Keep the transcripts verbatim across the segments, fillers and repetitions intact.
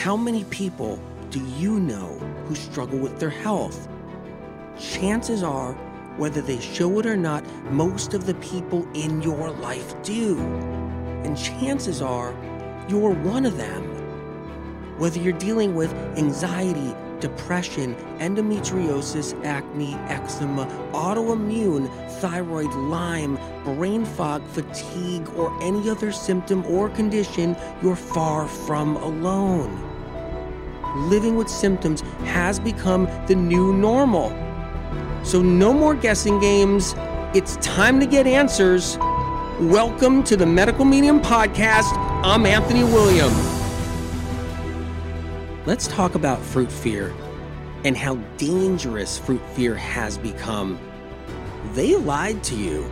How many people do you know who struggle with their health? Chances are, whether they show it or not, most of the people in your life do. And chances are, you're one of them. Whether you're dealing with anxiety, depression, endometriosis, acne, eczema, autoimmune, thyroid, Lyme, brain fog, fatigue, or any other symptom or condition, you're far from alone. Living with symptoms has become the new normal. So no more guessing games. It's time to get answers. Welcome to the Medical Medium Podcast. I'm Anthony William. Let's talk about fruit fear and how dangerous fruit fear has become. They lied to you,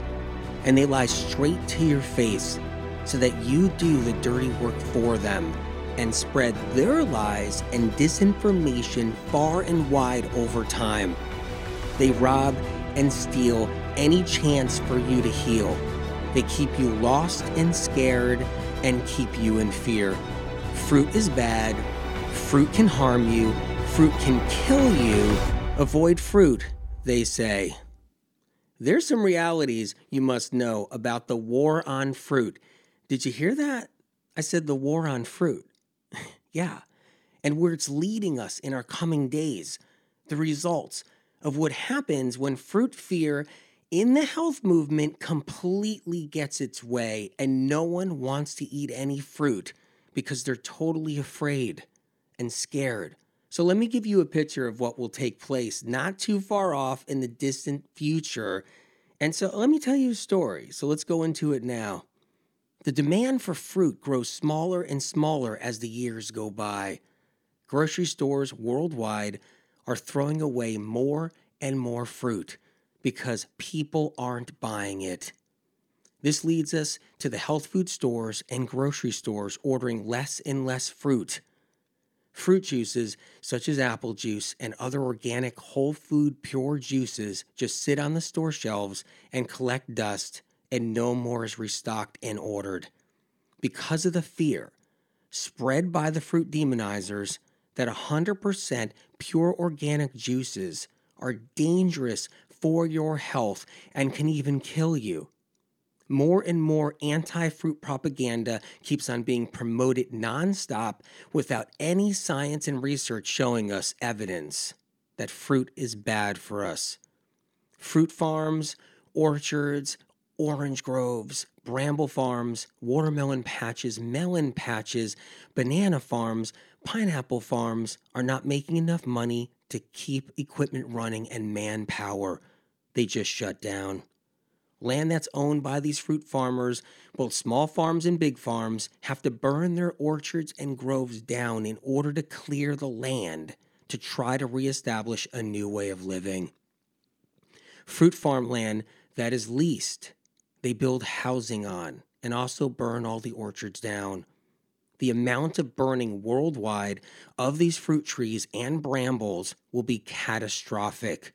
and they lie straight to your face so that you do the dirty work for them and spread their lies and disinformation far and wide over time. They rob and steal any chance for you to heal. They keep you lost and scared and keep you in fear. Fruit is bad. Fruit can harm you. Fruit can kill you. Avoid fruit, they say. There's some realities you must know about the war on fruit. Did you hear that? I said the war on fruit. Yeah. And where it's leading us in our coming days. The results of what happens when fruit fear in the health movement completely gets its way and no one wants to eat any fruit because they're totally afraid and scared. So let me give you a picture of what will take place not too far off in the distant future. And so let me tell you a story. So let's go into it now. The demand for fruit grows smaller and smaller as the years go by. Grocery stores worldwide are throwing away more and more fruit because people aren't buying it. This leads us to the health food stores and grocery stores ordering less and less fruit. Fruit juices, such as apple juice and other organic whole food pure juices, just sit on the store shelves and collect dust, and no more is restocked and ordered. Because of the fear spread by the fruit demonizers that one hundred percent pure organic juices are dangerous for your health and can even kill you. More and more anti-fruit propaganda keeps on being promoted nonstop without any science and research showing us evidence that fruit is bad for us. Fruit farms, orchards, orange groves, bramble farms, watermelon patches, melon patches, banana farms, pineapple farms are not making enough money to keep equipment running and manpower. They just shut down. Land that's owned by these fruit farmers, both small farms and big farms, have to burn their orchards and groves down in order to clear the land to try to reestablish a new way of living. Fruit farmland that is leased, they build housing on and also burn all the orchards down. The amount of burning worldwide of these fruit trees and brambles will be catastrophic.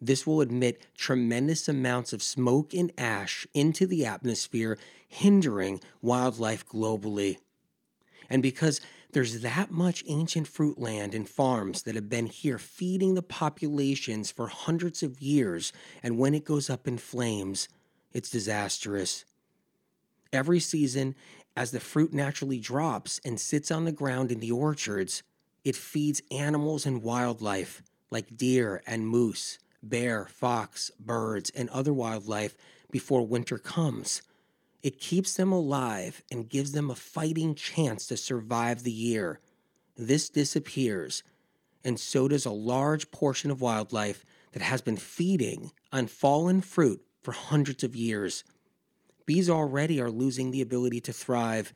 This will emit tremendous amounts of smoke and ash into the atmosphere, hindering wildlife globally. And because there's that much ancient fruit land and farms that have been here feeding the populations for hundreds of years, and when it goes up in flames, it's disastrous. Every season, as the fruit naturally drops and sits on the ground in the orchards, it feeds animals and wildlife like deer and moose, bear, fox, birds, and other wildlife before winter comes. It keeps them alive and gives them a fighting chance to survive the year. This disappears, and so does a large portion of wildlife that has been feeding on fallen fruit for hundreds of years. Bees already are losing the ability to thrive.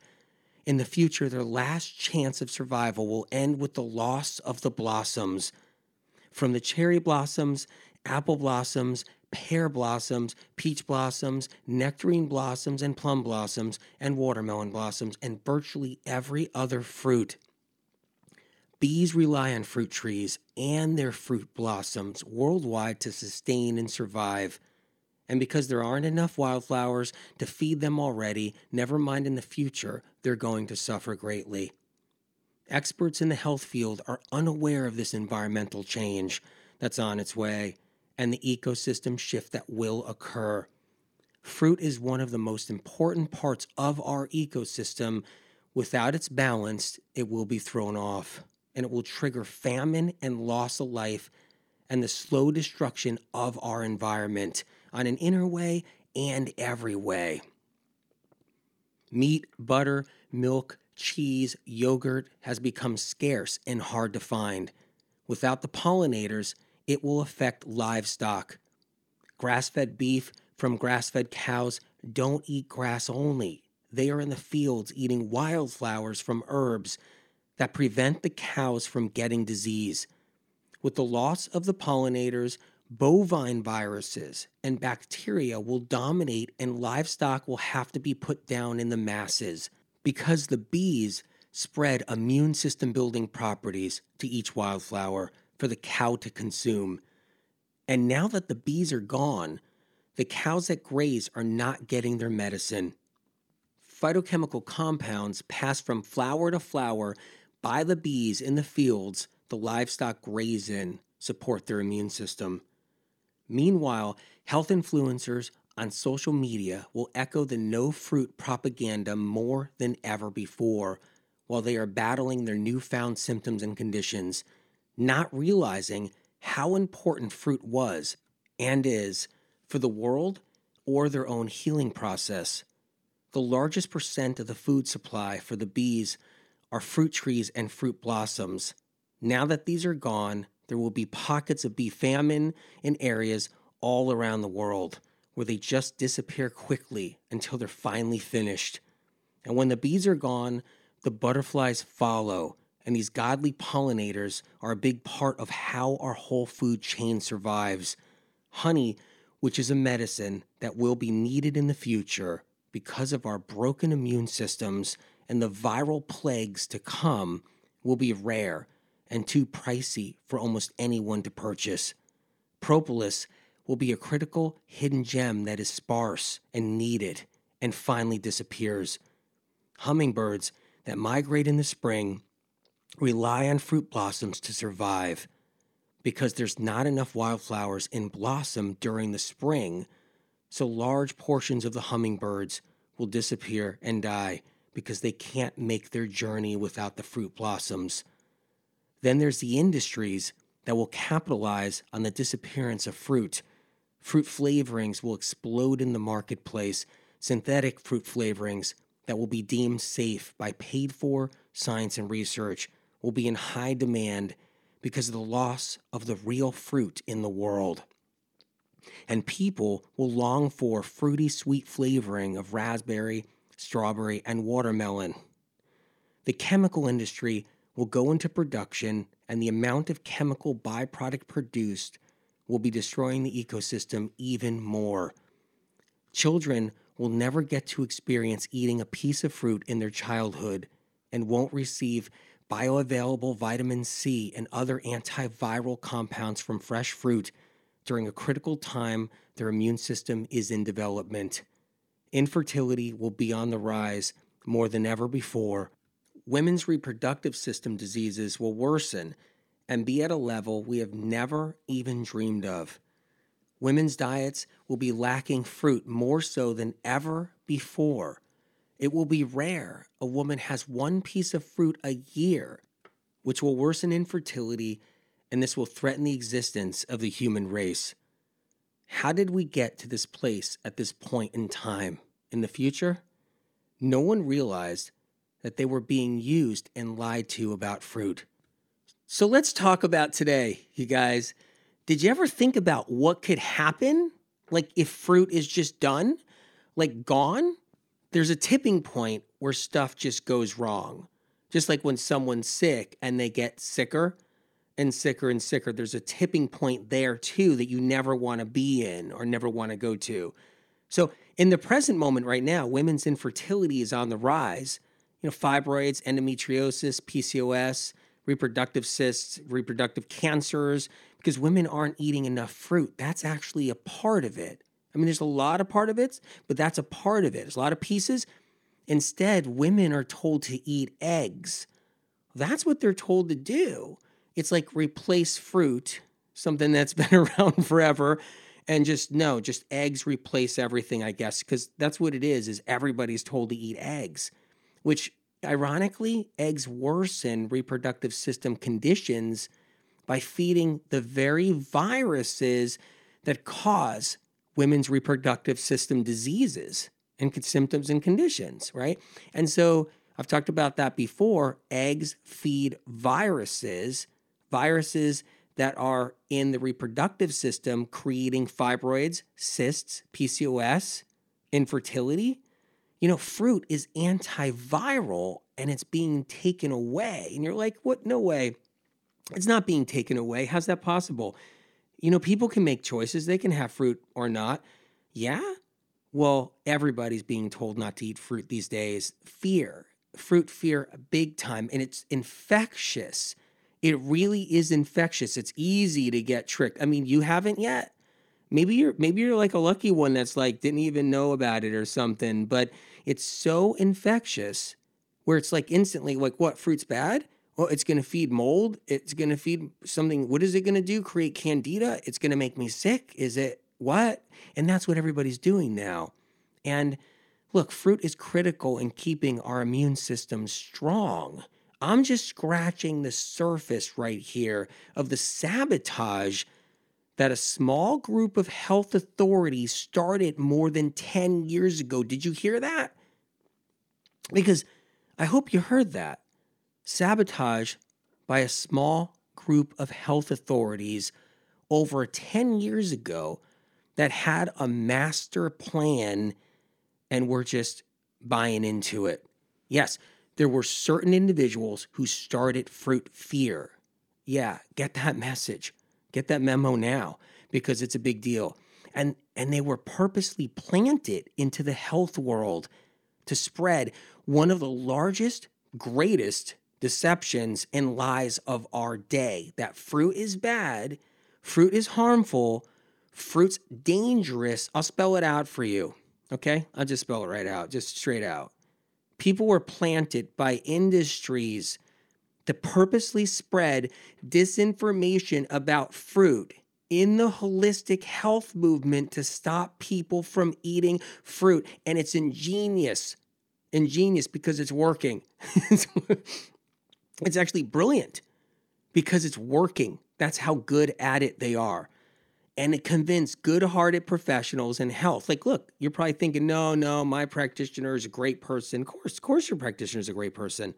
In the future, their last chance of survival will end with the loss of the blossoms. From the cherry blossoms, apple blossoms, pear blossoms, peach blossoms, nectarine blossoms, and plum blossoms, and watermelon blossoms, and virtually every other fruit. Bees rely on fruit trees and their fruit blossoms worldwide to sustain and survive. And because there aren't enough wildflowers to feed them already, never mind in the future, they're going to suffer greatly. Experts in the health field are unaware of this environmental change that's on its way and the ecosystem shift that will occur. Fruit is one of the most important parts of our ecosystem. Without its balance, it will be thrown off, and it will trigger famine and loss of life and the slow destruction of our environment on an inner way and every way. Meat, butter, milk, cheese, yogurt has become scarce and hard to find. Without the pollinators, it will affect livestock. Grass-fed beef from grass-fed cows don't eat grass only. They are in the fields eating wildflowers from herbs that prevent the cows from getting disease. With the loss of the pollinators, bovine viruses and bacteria will dominate and livestock will have to be put down in the masses, because the bees spread immune system building properties to each wildflower for the cow to consume. And now that the bees are gone, the cows that graze are not getting their medicine. Phytochemical compounds pass from flower to flower by the bees in the fields the livestock graze in support their immune system. Meanwhile, health influencers on social media will echo the no-fruit propaganda more than ever before while they are battling their newfound symptoms and conditions, not realizing how important fruit was and is for the world or their own healing process. The largest percent of the food supply for the bees are fruit trees and fruit blossoms. Now that these are gone, there will be pockets of bee famine in areas all around the world where they just disappear quickly until they're finally finished. And when the bees are gone, the butterflies follow, and these godly pollinators are a big part of how our whole food chain survives. Honey, which is a medicine that will be needed in the future because of our broken immune systems and the viral plagues to come, will be rare and too pricey for almost anyone to purchase. Propolis will be a critical hidden gem that is sparse and needed and finally disappears. Hummingbirds that migrate in the spring rely on fruit blossoms to survive because there's not enough wildflowers in blossom during the spring, so large portions of the hummingbirds will disappear and die because they can't make their journey without the fruit blossoms. Then there's the industries that will capitalize on the disappearance of fruit. Fruit flavorings will explode in the marketplace, synthetic fruit flavorings that will be deemed safe by paid-for science and research will be in high demand because of the loss of the real fruit in the world. And people will long for fruity sweet flavoring of raspberry, strawberry, and watermelon. The chemical industry will go into production, and the amount of chemical byproduct produced will be destroying the ecosystem even more. Children will never get to experience eating a piece of fruit in their childhood and won't receive bioavailable vitamin C and other antiviral compounds from fresh fruit during a critical time their immune system is in development. Infertility will be on the rise more than ever before. Women's reproductive system diseases will worsen and be at a level we have never even dreamed of. Women's diets will be lacking fruit more so than ever before. It will be rare a woman has one piece of fruit a year, which will worsen infertility, and this will threaten the existence of the human race. How did we get to this place at this point in time? In the future, no one realized that they were being used and lied to about fruit. So let's talk about today, you guys. Did you ever think about what could happen? Like if fruit is just done, like gone? There's a tipping point where stuff just goes wrong. Just like when someone's sick and they get sicker and sicker and sicker, there's a tipping point there too that you never want to be in or never want to go to. So in the present moment right now, women's infertility is on the rise. You know, fibroids, endometriosis, P C O S, reproductive cysts, reproductive cancers, because women aren't eating enough fruit. That's actually a part of it. I mean, there's a lot of part of it, but that's a part of it. There's a lot of pieces. Instead, women are told to eat eggs. That's what they're told to do. It's like replace fruit, something that's been around forever, and just no, just eggs replace everything, I guess, because that's what it is, is everybody's told to eat eggs, which ironically, eggs worsen reproductive system conditions by feeding the very viruses that cause women's reproductive system diseases and symptoms and conditions, right? And so I've talked about that before. Eggs feed viruses, viruses that are in the reproductive system, creating fibroids, cysts, P C O S, infertility. You know, fruit is antiviral and it's being taken away. And you're like, what? No way. It's not being taken away. How's that possible? You know, people can make choices. They can have fruit or not. Yeah? Well, everybody's being told not to eat fruit these days. Fear. Fruit fear big time. And it's infectious. It really is infectious. It's easy to get tricked. I mean, you haven't yet. Maybe you're maybe you're like a lucky one that's like didn't even know about it or something, but it's so infectious where it's like instantly like, what, fruit's bad? Well, it's going to feed mold. It's going to feed something. What is it going to do? Create candida? It's going to make me sick. Is it what? And that's what everybody's doing now. And look, fruit is critical in keeping our immune system strong. I'm just scratching the surface right here of the sabotage that a small group of health authorities started more than ten years ago. Did you hear that? Because I hope you heard that. Sabotage by a small group of health authorities over ten years ago that had a master plan and were just buying into it. Yes, there were certain individuals who started fruit fear. Yeah, get that message. Get that memo now, because it's a big deal. And and they were purposely planted into the health world to spread one of the largest, greatest deceptions and lies of our day, that fruit is bad, fruit is harmful, fruit's dangerous. I'll spell it out for you, okay? I'll just spell it right out, just straight out. People were planted by industries to purposely spread disinformation about fruit in the holistic health movement to stop people from eating fruit. And it's ingenious, ingenious because it's working. It's actually brilliant because it's working. That's how good at it they are. And it convinced good-hearted professionals in health. Like, look, you're probably thinking, no, no, my practitioner is a great person. Of course, of course your practitioner is a great person.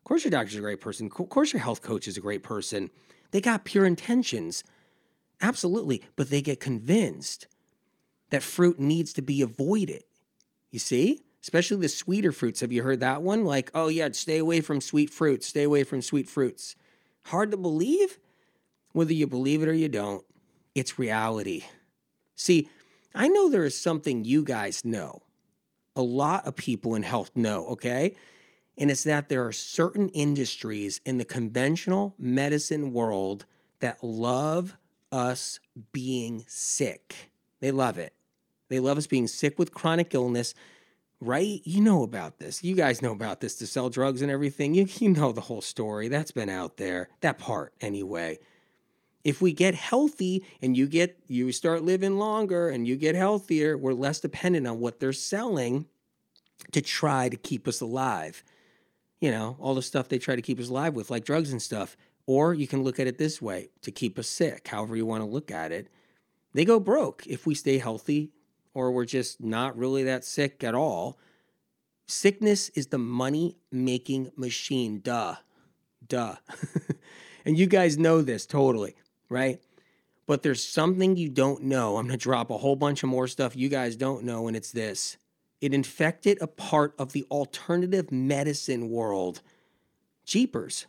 Of course your doctor's a great person. Of course your health coach is a great person. They got pure intentions. Absolutely. But they get convinced that fruit needs to be avoided. You see? Especially the sweeter fruits. Have you heard that one? Like, oh yeah, stay away from sweet fruits. Stay away from sweet fruits. Hard to believe? Whether you believe it or you don't, it's reality. See, I know there is something you guys know. A lot of people in health know, okay? And it's that there are certain industries in the conventional medicine world that love us being sick. They love it. They love us being sick with chronic illness, right? You know about this. You guys know about this, to sell drugs and everything. You, you know the whole story. That's been out there, that part anyway. If we get healthy and you get you start living longer and you get healthier, we're less dependent on what they're selling to try to keep us alive. You know, all the stuff they try to keep us alive with, like drugs and stuff. Or you can look at it this way, to keep us sick, however you want to look at it. They go broke if we stay healthy or we're just not really that sick at all. Sickness is the money-making machine. Duh. Duh. And you guys know this totally, right? But there's something you don't know. I'm going to drop a whole bunch of more stuff you guys don't know, and it's this. It infected a part of the alternative medicine world. Jeepers.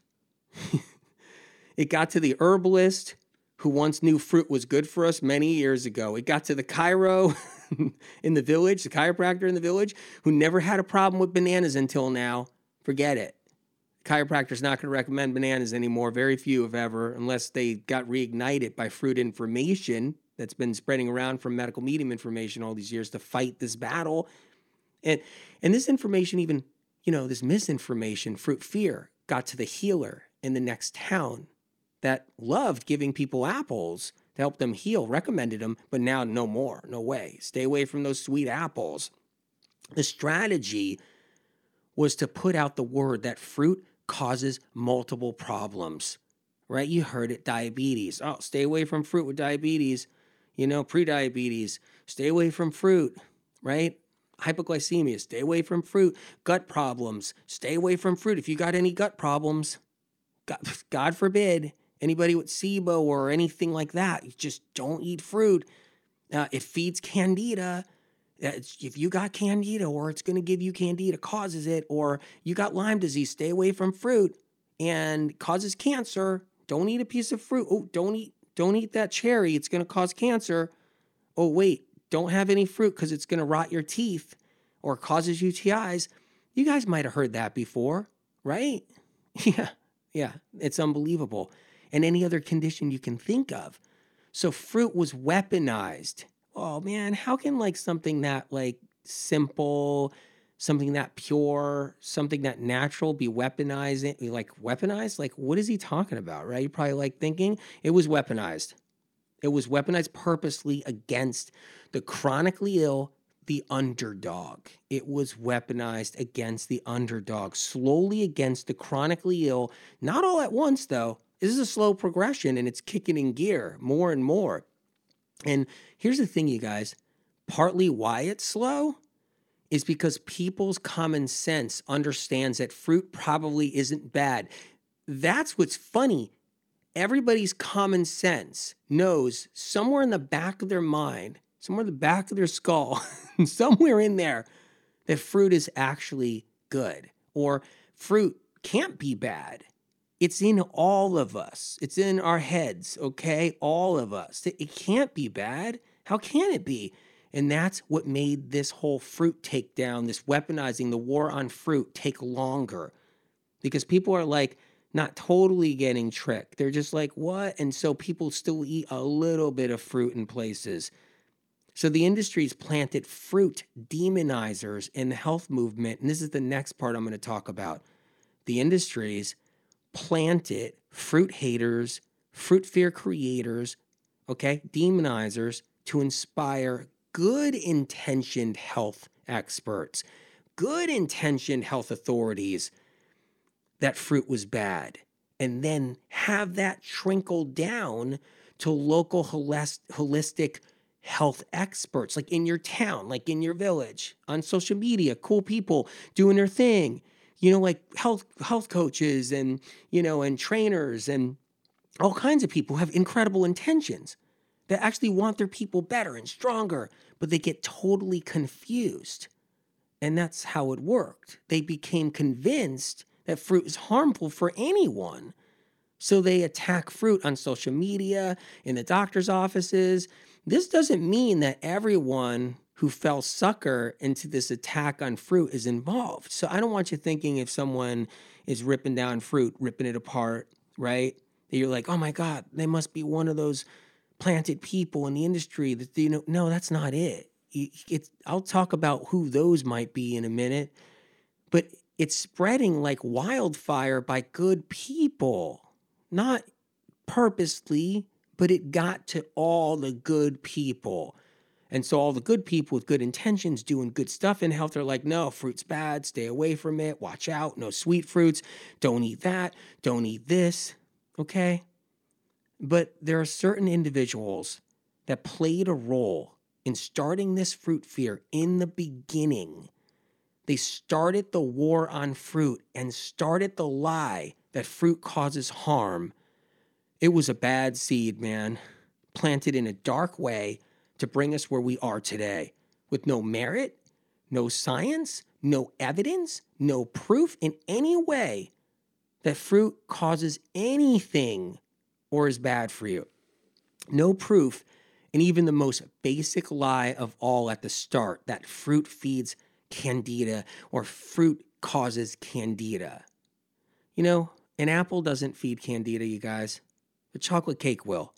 It got to the herbalist who once knew fruit was good for us many years ago. It got to the chiro in the village, the chiropractor in the village, who never had a problem with bananas until now. Forget it. Chiropractor's not going to recommend bananas anymore. Very few, if ever, unless they got reignited by fruit information that's been spreading around from Medical Medium information all these years to fight this battle. And and this information even, you know, this misinformation, fruit fear, got to the healer in the next town that loved giving people apples to help them heal, recommended them, but now no more, no way. Stay away from those sweet apples. The strategy was to put out the word that fruit causes multiple problems, right? You heard it, diabetes. Oh, stay away from fruit with diabetes, you know, pre-diabetes. Stay away from fruit, right? Hypoglycemia, stay away from fruit. Gut problems, stay away from fruit. If you got any gut problems, God, God forbid, anybody with SIBO or anything like that, you just don't eat fruit. Uh, it feeds candida. If you got candida, or it's going to give you candida, causes it, or you got Lyme disease, stay away from fruit and causes cancer. Don't eat a piece of fruit. Oh, don't eat, don't eat that cherry. It's going to cause cancer. Oh, wait, don't have any fruit because it's going to rot your teeth or causes U T Is. You guys might have heard that before, right? Yeah, yeah, it's unbelievable. And any other condition you can think of. So fruit was weaponized. Oh man, how can like something that like simple, something that pure, something that natural be weaponized? Like weaponized? Like what is he talking about, right? You're probably like thinking it was weaponized. It was weaponized purposely against the chronically ill, the underdog. It was weaponized against the underdog, slowly against the chronically ill. Not all at once though. This is a slow progression and it's kicking in gear more and more. And here's the thing, you guys, partly why it's slow is because people's common sense understands that fruit probably isn't bad. That's what's funny. Everybody's common sense knows somewhere in the back of their mind, somewhere in the back of their skull, somewhere in there, that fruit is actually good or fruit can't be bad. It's in all of us. It's in our heads, okay? All of us. It can't be bad. How can it be? And that's what made this whole fruit takedown, this weaponizing, the war on fruit take longer. Because people are like not totally getting tricked. They're just like, what? And so people still eat a little bit of fruit in places. So the industry's planted fruit demonizers in the health movement. And this is the next part I'm going to talk about. The industry's planted fruit haters, fruit fear creators, okay, demonizers to inspire good-intentioned health experts, good-intentioned health authorities that fruit was bad, and then have that trickle down to local holistic health experts, like in your town, like in your village, on social media, cool people doing their thing. You know, like health health coaches and, you know, and trainers and all kinds of people have incredible intentions that actually want their people better and stronger, but they get totally confused. And that's how it worked. They became convinced that fruit is harmful for anyone. So they attack fruit on social media, in the doctor's offices. This doesn't mean that everyone who fell sucker into this attack on fruit is involved. So I don't want you thinking if someone is ripping down fruit, ripping it apart, right? That you're like, oh my God, they must be one of those planted people in the industry that, you know, no, that's not it. It's, I'll talk about who those might be in a minute, but it's spreading like wildfire by good people, not purposely, but it got to all the good people. And so all the good people with good intentions doing good stuff in health are like, no, fruit's bad. Stay away from it. Watch out. No sweet fruits. Don't eat that. Don't eat this. Okay? But there are certain individuals that played a role in starting this fruit fear in the beginning. They started the war on fruit and started the lie that fruit causes harm. It was a bad seed, man, planted in a dark way, to bring us where we are today with no merit, no science, no evidence, no proof in any way that fruit causes anything or is bad for you. No proof, and even the most basic lie of all at the start, that fruit feeds candida or fruit causes candida. You know, an apple doesn't feed candida, you guys. A chocolate cake will.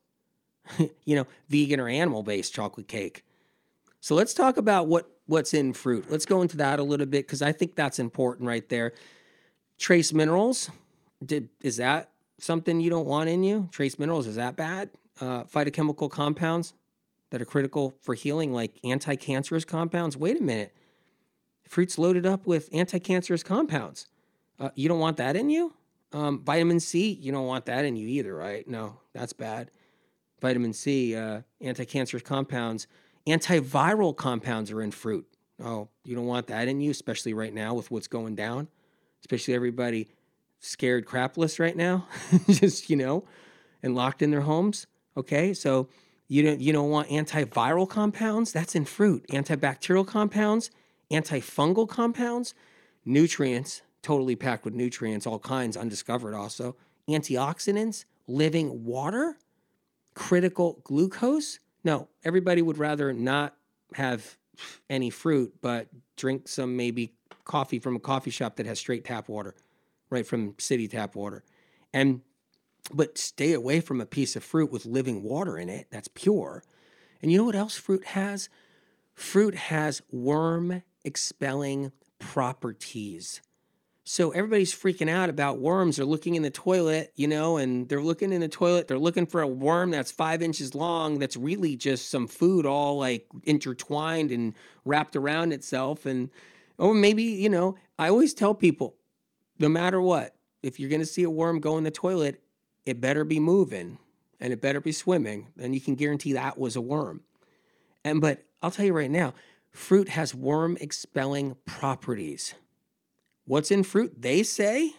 You know, vegan or animal-based chocolate cake. So let's talk about what, what's in fruit. Let's go into that a little bit because I think that's important right there. Trace minerals, Did is that something you don't want in you? Trace minerals, is that bad? Uh, phytochemical compounds that are critical for healing, like anti-cancerous compounds. Wait a minute. Fruit's loaded up with anti-cancerous compounds. Uh, you don't want that in you? Um, vitamin C, you don't want that in you either, right? No, that's bad. Vitamin C, uh, anti-cancerous compounds. Antiviral compounds are in fruit. Oh, you don't want that in you, especially right now with what's going down. Especially everybody scared crapless right now, just, you know, and locked in their homes. Okay, so you don't, you don't want antiviral compounds? That's in fruit. Antibacterial compounds, antifungal compounds, nutrients, totally packed with nutrients, all kinds, undiscovered also. Antioxidants, living water, critical glucose. No, everybody would rather not have any fruit, but drink some maybe coffee from a coffee shop that has straight tap water, right from city tap water. And but stay away from a piece of fruit with living water in it. That's pure. And you know what else fruit has? Fruit has worm-expelling properties. So everybody's freaking out about worms. They're looking in the toilet, you know, and they're looking in the toilet. They're looking for a worm that's five inches long that's really just some food all like intertwined and wrapped around itself. And, oh, maybe, you know, I always tell people, no matter what, if you're going to see a worm go in the toilet, it better be moving and it better be swimming. And you can guarantee that was a worm. And but I'll tell you right now, fruit has worm-expelling properties. What's in fruit? They say,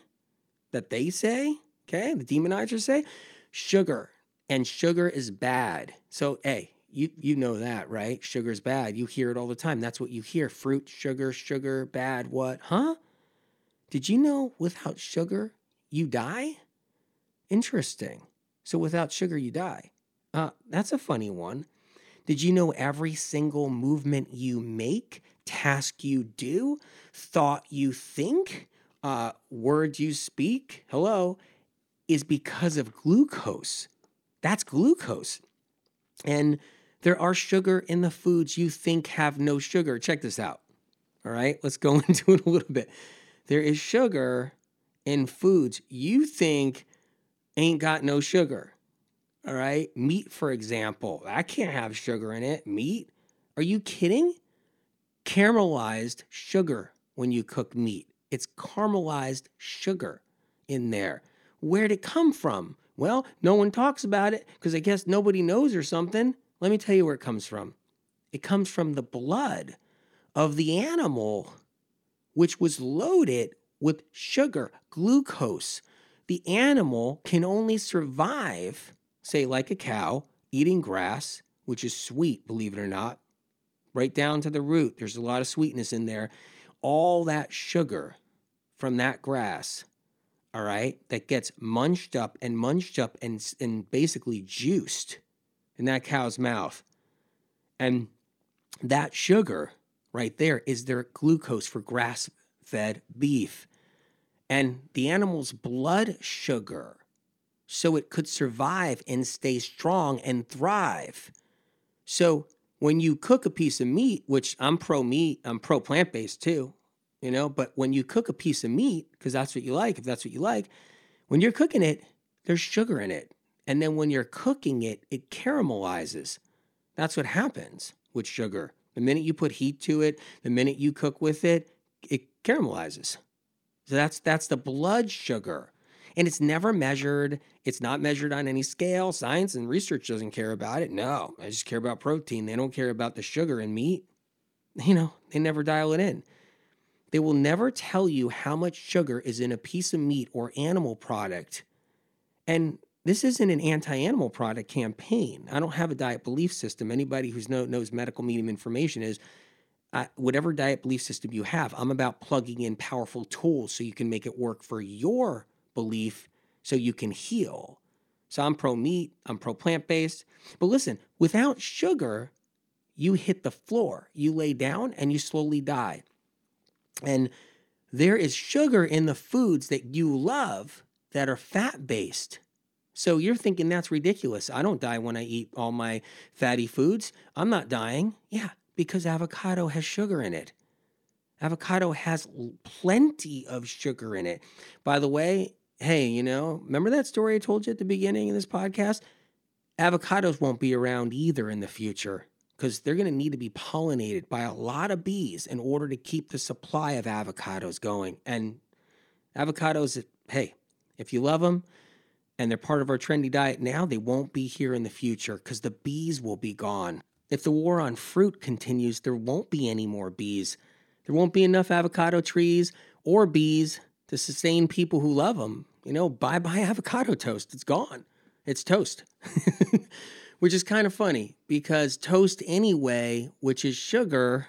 that they say, okay, the demonizers say, sugar. And sugar is bad. So, hey, you you know that, right? Sugar's bad. You hear it all the time. That's what you hear. Fruit, sugar, sugar, bad, what? Huh? Did you know without sugar, you die? Interesting. So without sugar, you die. Uh, that's a funny one. Did you know every single movement you make, task you do, thought you think, uh, word you speak, hello, is because of glucose? That's glucose. And there are sugar in the foods you think have no sugar. Check this out. All right, let's go into it a little bit. There is sugar in foods you think ain't got no sugar. All right, meat, for example. I can't have sugar in it. Meat? Are you kidding? Caramelized sugar when you cook meat. It's caramelized sugar in there. Where'd it come from? Well, no one talks about it because I guess nobody knows or something. Let me tell you where it comes from. It comes from the blood of the animal, which was loaded with sugar, glucose. The animal can only survive, say like a cow, eating grass, which is sweet, believe it or not. Right down to the root, there's a lot of sweetness in there. All that sugar from that grass, all right, that gets munched up and munched up and, and basically juiced in that cow's mouth. And that sugar right there is their glucose for grass-fed beef. And the animal's blood sugar, so it could survive and stay strong and thrive. So when you cook a piece of meat, which I'm pro-meat, I'm pro-plant-based too, you know, but when you cook a piece of meat, because that's what you like, if that's what you like, when you're cooking it, there's sugar in it. And then when you're cooking it, it caramelizes. That's what happens with sugar. The minute you put heat to it, the minute you cook with it, it caramelizes. So that's that's the blood sugar. And it's never measured. It's not measured on any scale. Science and research doesn't care about it. No, I just care about protein. They don't care about the sugar in meat. You know, they never dial it in. They will never tell you how much sugar is in a piece of meat or animal product. And this isn't an anti-animal product campaign. I don't have a diet belief system. Anybody who know, knows medical medium information is, I, whatever diet belief system you have, I'm about plugging in powerful tools so you can make it work for your belief so you can heal. So I'm pro-meat, I'm pro-plant-based. But listen, without sugar, you hit the floor. You lay down and you slowly die. And there is sugar in the foods that you love that are fat-based. So you're thinking that's ridiculous. I don't die when I eat all my fatty foods. I'm not dying. Yeah, because avocado has sugar in it. Avocado has plenty of sugar in it. By the way, hey, you know, remember that story I told you at the beginning of this podcast? Avocados won't be around either in the future because they're going to need to be pollinated by a lot of bees in order to keep the supply of avocados going. And avocados, hey, if you love them and they're part of our trendy diet now, they won't be here in the future because the bees will be gone. If the war on fruit continues, there won't be any more bees. There won't be enough avocado trees or bees to sustain people who love them. You know, bye-bye avocado toast. It's gone. It's toast, which is kind of funny because toast anyway, which is sugar,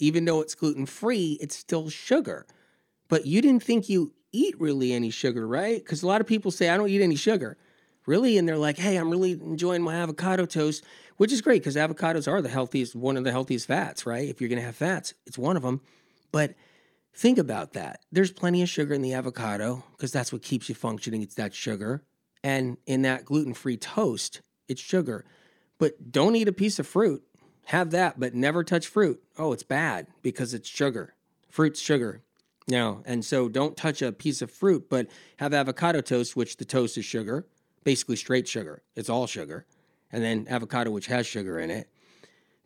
even though it's gluten-free, it's still sugar. But you didn't think you eat really any sugar, right? Because a lot of people say, I don't eat any sugar, really. And they're like, hey, I'm really enjoying my avocado toast, which is great because avocados are the healthiest, one of the healthiest fats, right? If you're going to have fats, it's one of them. But think about that. There's plenty of sugar in the avocado because that's what keeps you functioning. It's that sugar. And in that gluten-free toast, it's sugar. But don't eat a piece of fruit. Have that, but never touch fruit. Oh, it's bad because it's sugar. Fruit's sugar. No, and so don't touch a piece of fruit, but have avocado toast, which the toast is sugar, basically straight sugar. It's all sugar. And then avocado, which has sugar in it.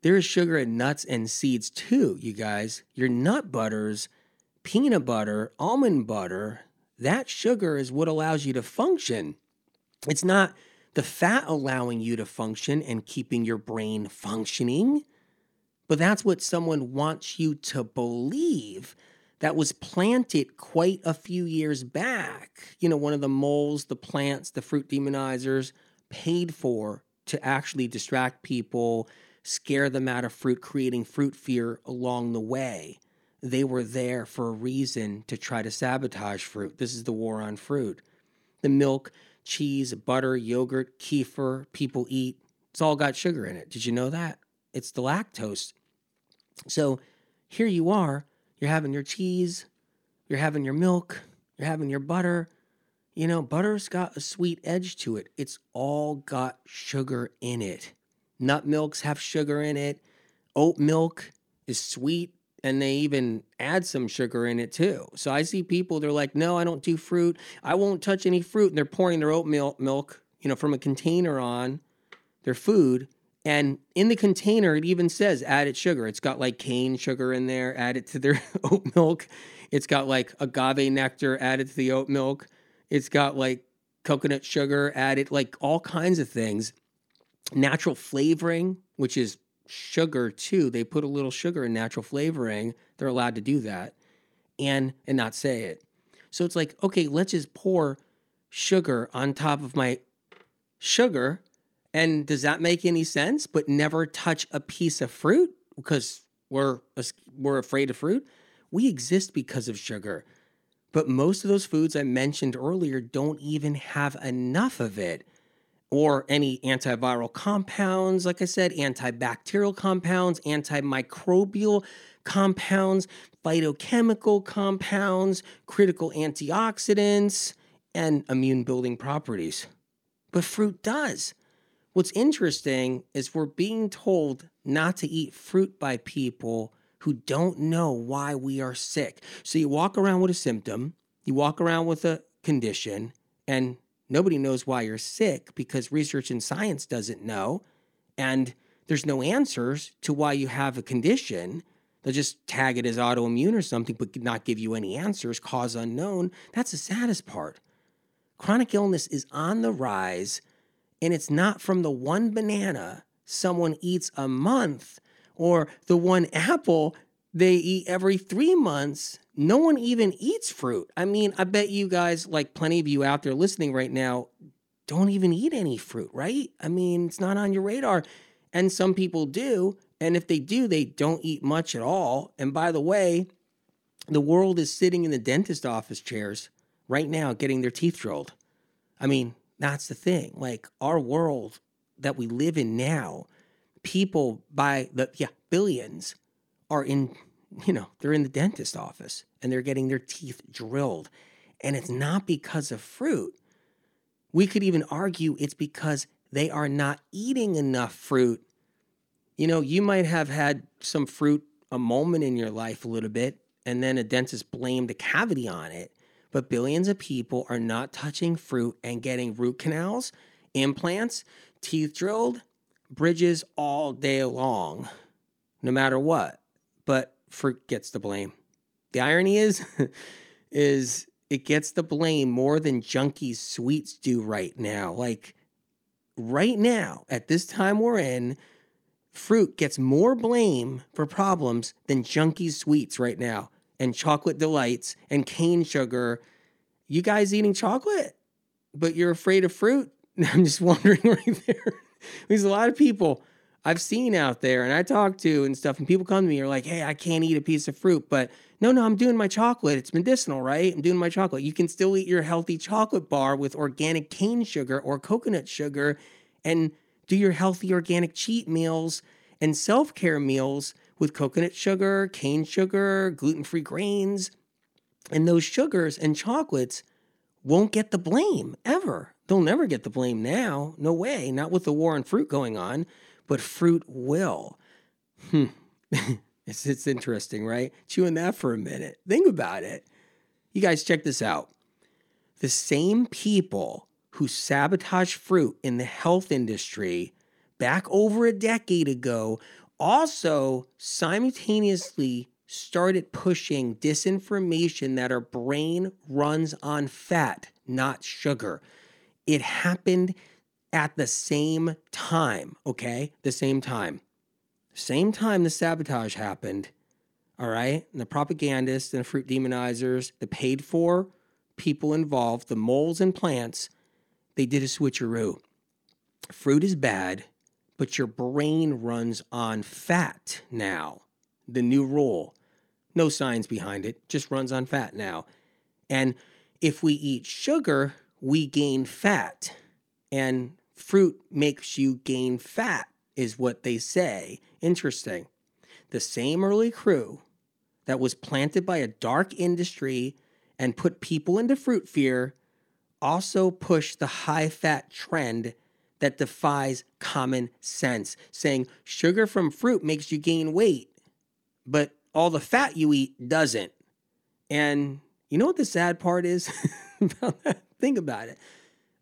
There is sugar in nuts and seeds too, you guys. Your nut butters, peanut butter, almond butter, that sugar is what allows you to function. It's not the fat allowing you to function and keeping your brain functioning, but that's what someone wants you to believe that was planted quite a few years back. You know, one of the moles, the plants, the fruit demonizers paid for to actually distract people, scare them out of fruit, creating fruit fear along the way. They were there for a reason to try to sabotage fruit. This is the war on fruit. The milk, cheese, butter, yogurt, kefir, people eat. It's all got sugar in it. Did you know that? It's the lactose. So here you are. You're having your cheese. You're having your milk. You're having your butter. You know, butter's got a sweet edge to it. It's all got sugar in it. Nut milks have sugar in it. Oat milk is sweet, and they even add some sugar in it too. So I see people, they're like, no, I don't do fruit. I won't touch any fruit. And they're pouring their oat milk, you know, from a container on their food. And in the container, it even says added sugar. It's got like cane sugar in there, added to their oat milk. It's got like agave nectar added to the oat milk. It's got like coconut sugar added, like all kinds of things. Natural flavoring, which is sugar too. They put a little sugar in natural flavoring. They're allowed to do that and and not say it. So it's like, okay, let's just pour sugar on top of my sugar. And does that make any sense? But never touch a piece of fruit because we're we're afraid of fruit. We exist because of sugar. But most of those foods I mentioned earlier don't even have enough of it, or any antiviral compounds, like I said, antibacterial compounds, antimicrobial compounds, phytochemical compounds, critical antioxidants, and immune-building properties. But fruit does. What's interesting is we're being told not to eat fruit by people who don't know why we are sick. So you walk around with a symptom, you walk around with a condition, and nobody knows why you're sick because research and science doesn't know, and there's no answers to why you have a condition. They'll just tag it as autoimmune or something, but not give you any answers, cause unknown. That's the saddest part. Chronic illness is on the rise, and it's not from the one banana someone eats a month or the one apple they eat every three months. No one even eats fruit. I mean, I bet you guys, like plenty of you out there listening right now, don't even eat any fruit, right? I mean, it's not on your radar. And some people do. And if they do, they don't eat much at all. And by the way, the world is sitting in the dentist office chairs right now getting their teeth drilled. I mean, that's the thing. Like our world that we live in now, people by the yeah billions are in, you know, they're in the dentist office and they're getting their teeth drilled. And it's not because of fruit. We could even argue it's because they are not eating enough fruit. You know, you might have had some fruit a moment in your life a little bit, and then a dentist blamed a cavity on it. but billions of people are not touching fruit and getting root canals, implants, teeth drilled, bridges all day long, no matter what. But fruit gets the blame. The irony is, is it gets the blame more than junkies sweets do right now. Like right now, at this time we're in, fruit gets more blame for problems than junkies sweets right now, and chocolate delights and cane sugar. You guys eating chocolate, but you're afraid of fruit? I'm just wondering right there. There's a lot of people I've seen out there and I talk to and stuff, and people come to me and are like, hey, I can't eat a piece of fruit, but no, no, I'm doing my chocolate. It's medicinal, right? I'm doing my chocolate. You can still eat your healthy chocolate bar with organic cane sugar or coconut sugar, and do your healthy organic cheat meals and self-care meals with coconut sugar, cane sugar, gluten-free grains. And those sugars and chocolates won't get the blame ever. They'll never get the blame now. No way. Not with the war on fruit going on, but fruit will. Hmm. it's, it's interesting, right? Chew on that for a minute. Think about it. You guys, check this out. The same people who sabotage fruit in the health industry back over a decade ago also simultaneously started pushing disinformation that our brain runs on fat, not sugar. It happened at the same time, okay? The same time. Same time the sabotage happened, all right? And the propagandists and the fruit demonizers, the paid for people involved, the moles and plants, they did a switcheroo. Fruit is bad, but your brain runs on fat now. The new rule. No science behind it. Just runs on fat now. And if we eat sugar, we gain fat. And fruit makes you gain fat, is what they say. Interesting. The same early crew that was planted by a dark industry and put people into fruit fear also push the high-fat trend that defies common sense, saying sugar from fruit makes you gain weight, but all the fat you eat doesn't. And you know what the sad part is about that? Think about it.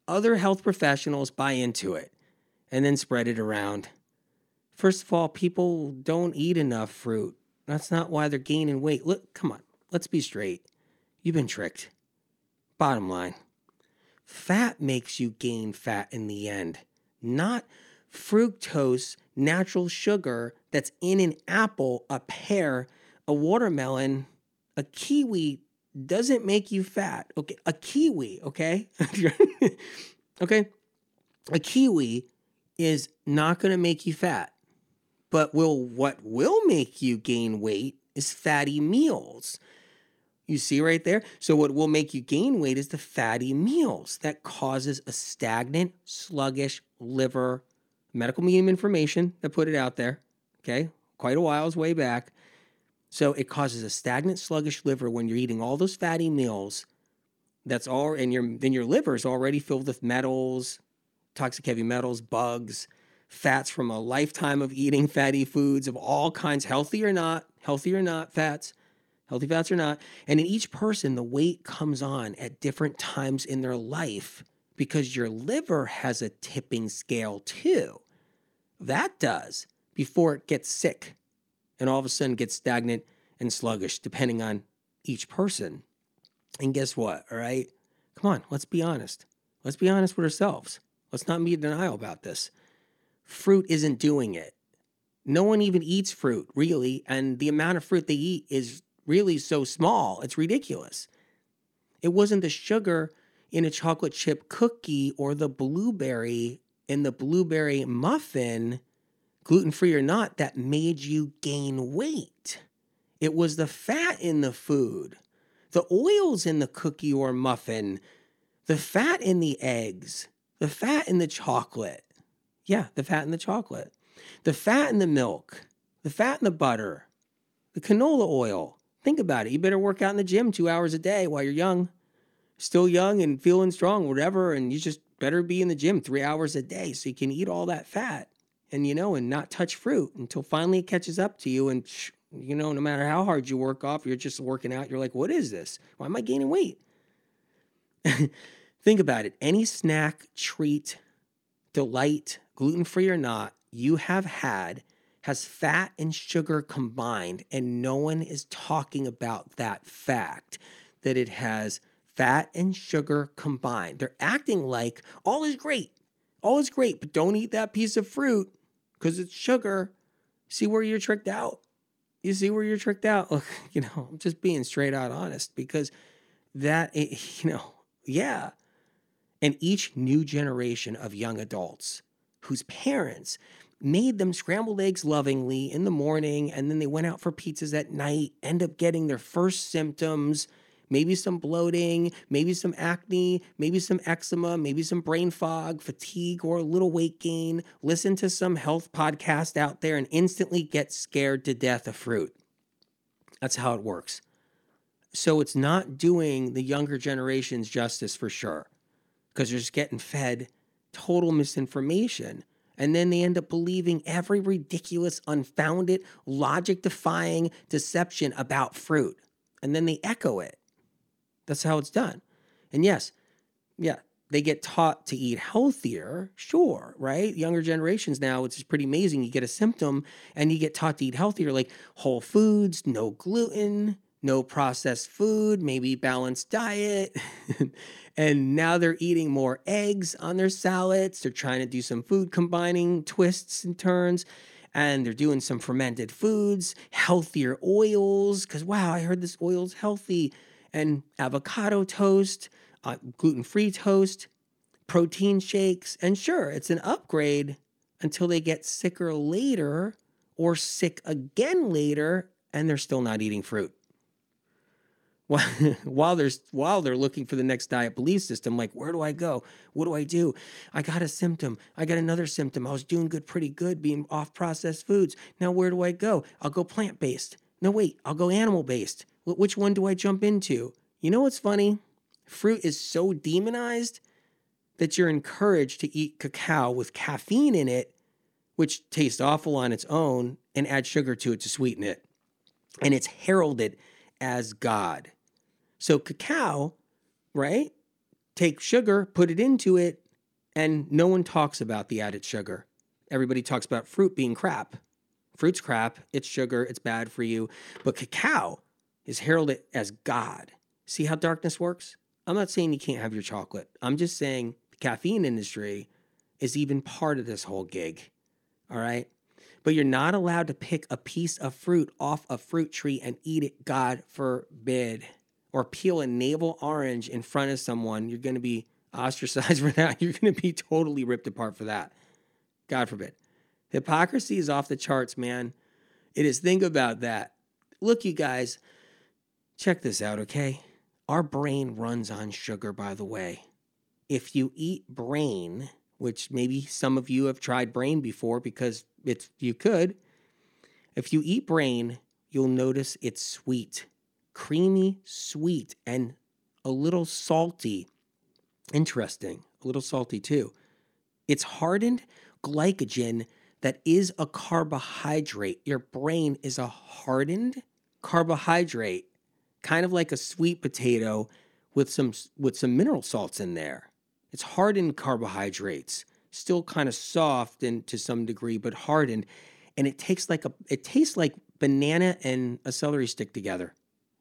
Other health professionals buy into it and then spread it around. First of all, people don't eat enough fruit. That's not why they're gaining weight. Look, come on, let's be straight. You've been tricked. Bottom line. Fat makes you gain fat in the end, not fructose, natural sugar that's in an apple, a pear, a watermelon, a kiwi doesn't make you fat. Okay, a kiwi, okay? okay, a kiwi is not going to make you fat, but will what will make you gain weight is fatty meals. You see right there? So what will make you gain weight is the fatty meals that causes a stagnant, sluggish liver. Medical Medium information that put it out there, okay? Quite a while's way back. So it causes a stagnant, sluggish liver when you're eating all those fatty meals. That's all, and your then your liver is already filled with metals, toxic heavy metals, bugs, fats from a lifetime of eating fatty foods of all kinds, healthy or not, healthy or not, fats. Healthy fats or not. And in each person, the weight comes on at different times in their life because your liver has a tipping scale too. That does before it gets sick and all of a sudden gets stagnant and sluggish depending on each person. And guess what? All right. Come on. Let's be honest. Let's be honest with ourselves. Let's not be in denial about this. Fruit isn't doing it. No one even eats fruit really. And the amount of fruit they eat is really so small, it's ridiculous. It wasn't the sugar in a chocolate chip cookie or the blueberry in the blueberry muffin, gluten-free or not, that made you gain weight. It was the fat in the food, the oils in the cookie or muffin, the fat in the eggs, the fat in the chocolate. Yeah, the fat in the chocolate. The fat in the milk, the fat in the butter, the canola oil. Think about it. You better work out in the gym two hours a day while you're young, still young and feeling strong, whatever. And you just better be in the gym three hours a day so you can eat all that fat and, you know, and not touch fruit until finally it catches up to you. And, you know, no matter how hard you work off, you're just working out. You're like, what is this? Why am I gaining weight? Think about it. Any snack, treat, delight, gluten-free or not, you have had has fat and sugar combined, and no one is talking about that fact, that it has fat and sugar combined. They're acting like all is great. All is great, but don't eat that piece of fruit because it's sugar. See where you're tricked out. You see where you're tricked out. Look, you know, I'm just being straight out honest because that, you know, yeah. And each new generation of young adults whose parents made them scrambled eggs lovingly in the morning, and then they went out for pizzas at night, end up getting their first symptoms, maybe some bloating, maybe some acne, maybe some eczema, maybe some brain fog, fatigue, or a little weight gain, listen to some health podcast out there and instantly get scared to death of fruit. That's how it works. So it's not doing the younger generations justice for sure, because they're just getting fed total misinformation. And then they end up believing every ridiculous, unfounded, logic-defying deception about fruit. And then they echo it. That's how it's done. And yes, yeah, they get taught to eat healthier, sure, right? Younger generations now, it's pretty amazing. You get a symptom and you get taught to eat healthier, like whole foods, no gluten, no processed food, maybe balanced diet. And now they're eating more eggs on their salads. They're trying to do some food combining twists and turns. And they're doing some fermented foods, healthier oils, because, wow, I heard this oil's healthy. And avocado toast, uh, gluten-free toast, protein shakes. And sure, it's an upgrade until they get sicker later or sick again later, and they're still not eating fruit. While they're, while they're looking for the next diet belief system, like, where do I go? What do I do? I got a symptom. I got another symptom. I was doing good, pretty good, being off processed foods. Now, where do I go? I'll go plant-based. No, wait, I'll go animal-based. Which one do I jump into? You know what's funny? Fruit is so demonized that you're encouraged to eat cacao with caffeine in it, which tastes awful on its own, and add sugar to it to sweeten it. And it's heralded as God. So cacao, right? Take sugar, put it into it, and no one talks about the added sugar. Everybody talks about fruit being crap. Fruit's crap, it's sugar, it's bad for you. But cacao is heralded as God. See how darkness works? I'm not saying you can't have your chocolate. I'm just saying the caffeine industry is even part of this whole gig, all right? But you're not allowed to pick a piece of fruit off a fruit tree and eat it, God forbid. Or peel a navel orange in front of someone. You're going to be ostracized for that. You're going to be totally ripped apart for that. God forbid. Hypocrisy is off the charts, man. It is. Think about that. Look, you guys, check this out, okay? Our brain runs on sugar, by the way. If you eat brain, which maybe some of you have tried brain before because it's you could. If you eat brain, you'll notice it's sweet, creamy, sweet, and a little salty. Interesting, a little salty too. It's hardened glycogen that is a carbohydrate. Your brain is a hardened carbohydrate, kind of like a sweet potato with some with some mineral salts in there. It's hardened carbohydrates, still kind of soft and to some degree, but hardened. And it takes like a, it tastes like banana and a celery stick together.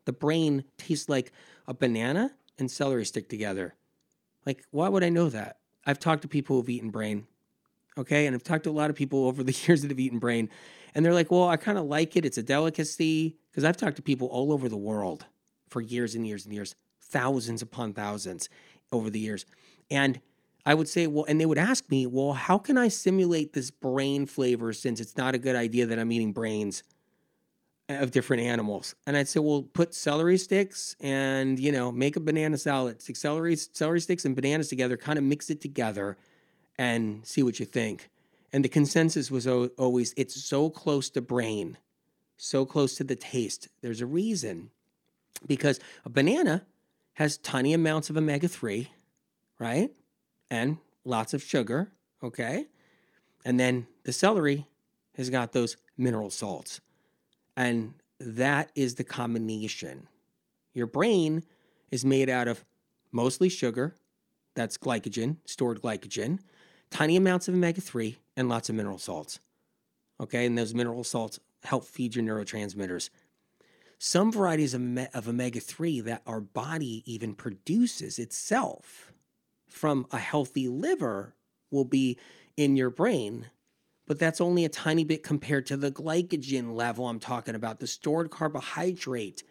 The brain tastes like a banana and celery stick together. Like, why would I know that? I've talked to people who've eaten brain, okay? And I've talked to a lot of people over the years that have eaten brain. And they're like, well, I kind of like it. It's a delicacy. Because I've talked to people all over the world for years and years and years, thousands upon thousands over the years. And I would say, well, and they would ask me, well, how can I simulate this brain flavor since it's not a good idea that I'm eating brains of different animals? And I'd say, well, put celery sticks and, you know, make a banana salad. Stick celery, celery sticks and bananas together, kind of mix it together and see what you think. And the consensus was always, it's so close to brain, so close to the taste. There's a reason, because a banana has tiny amounts of omega three, right? And lots of sugar, okay? And then the celery has got those mineral salts. And that is the combination. Your brain is made out of mostly sugar, that's glycogen, stored glycogen, tiny amounts of omega three, and lots of mineral salts. Okay, and those mineral salts help feed your neurotransmitters. Some varieties of, of omega three that our body even produces itself from a healthy liver will be in your brain, but that's only a tiny bit compared to the glycogen level I'm talking about, the stored carbohydrate.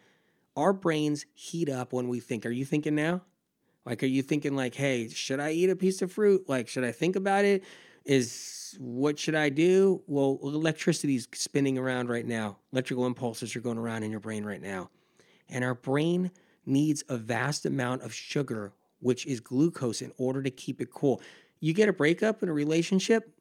Our brains heat up when we think. Are you thinking now? Like, are you thinking like, hey, should I eat a piece of fruit? Like, should I think about it? Is, what should I do? Well, electricity's spinning around right now. Electrical impulses are going around in your brain right now. And our brain needs a vast amount of sugar, which is glucose, in order to keep it cool. You get a breakup in a relationship,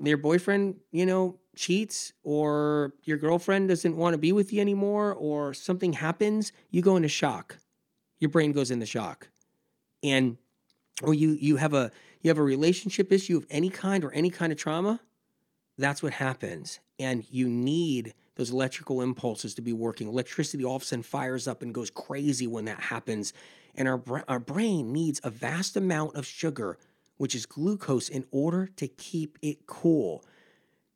your boyfriend, you know, cheats, or your girlfriend doesn't want to be with you anymore, or something happens, you go into shock. Your brain goes into shock. And or you you have a you have a relationship issue of any kind or any kind of trauma, that's what happens. And you need those electrical impulses to be working. Electricity all of a sudden fires up and goes crazy when that happens. And our our brain needs a vast amount of sugar, which is glucose, in order to keep it cool.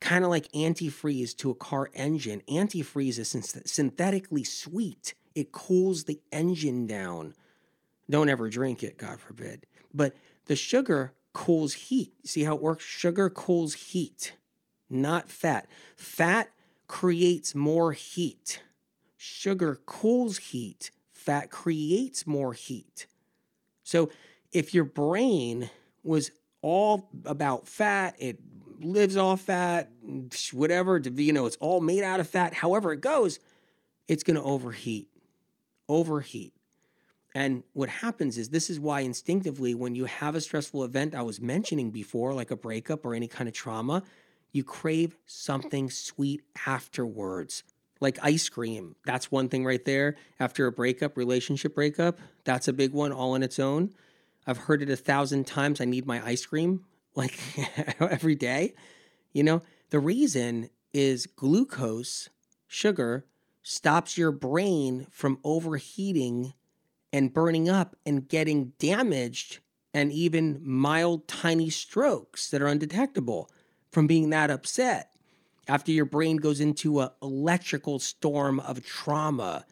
Kind of like antifreeze to a car engine. Antifreeze is synth- synthetically sweet. It cools the engine down. Don't ever drink it, God forbid. But the sugar cools heat. See how it works? Sugar cools heat, not fat. Fat creates more heat. Sugar cools heat. Fat creates more heat. So if your brain was all about fat, it lives off fat, whatever, you know, it's all made out of fat, however it goes, it's going to overheat, overheat. And what happens is, this is why instinctively when you have a stressful event I was mentioning before, like a breakup or any kind of trauma, you crave something sweet afterwards, like ice cream. That's one thing right there. After a breakup, relationship breakup, that's a big one all on its own. I've heard it a thousand times. I need my ice cream like every day. You know, the reason is glucose, sugar, stops your brain from overheating and burning up and getting damaged, and even mild, tiny strokes that are undetectable from being that upset. After your brain goes into an electrical storm of trauma,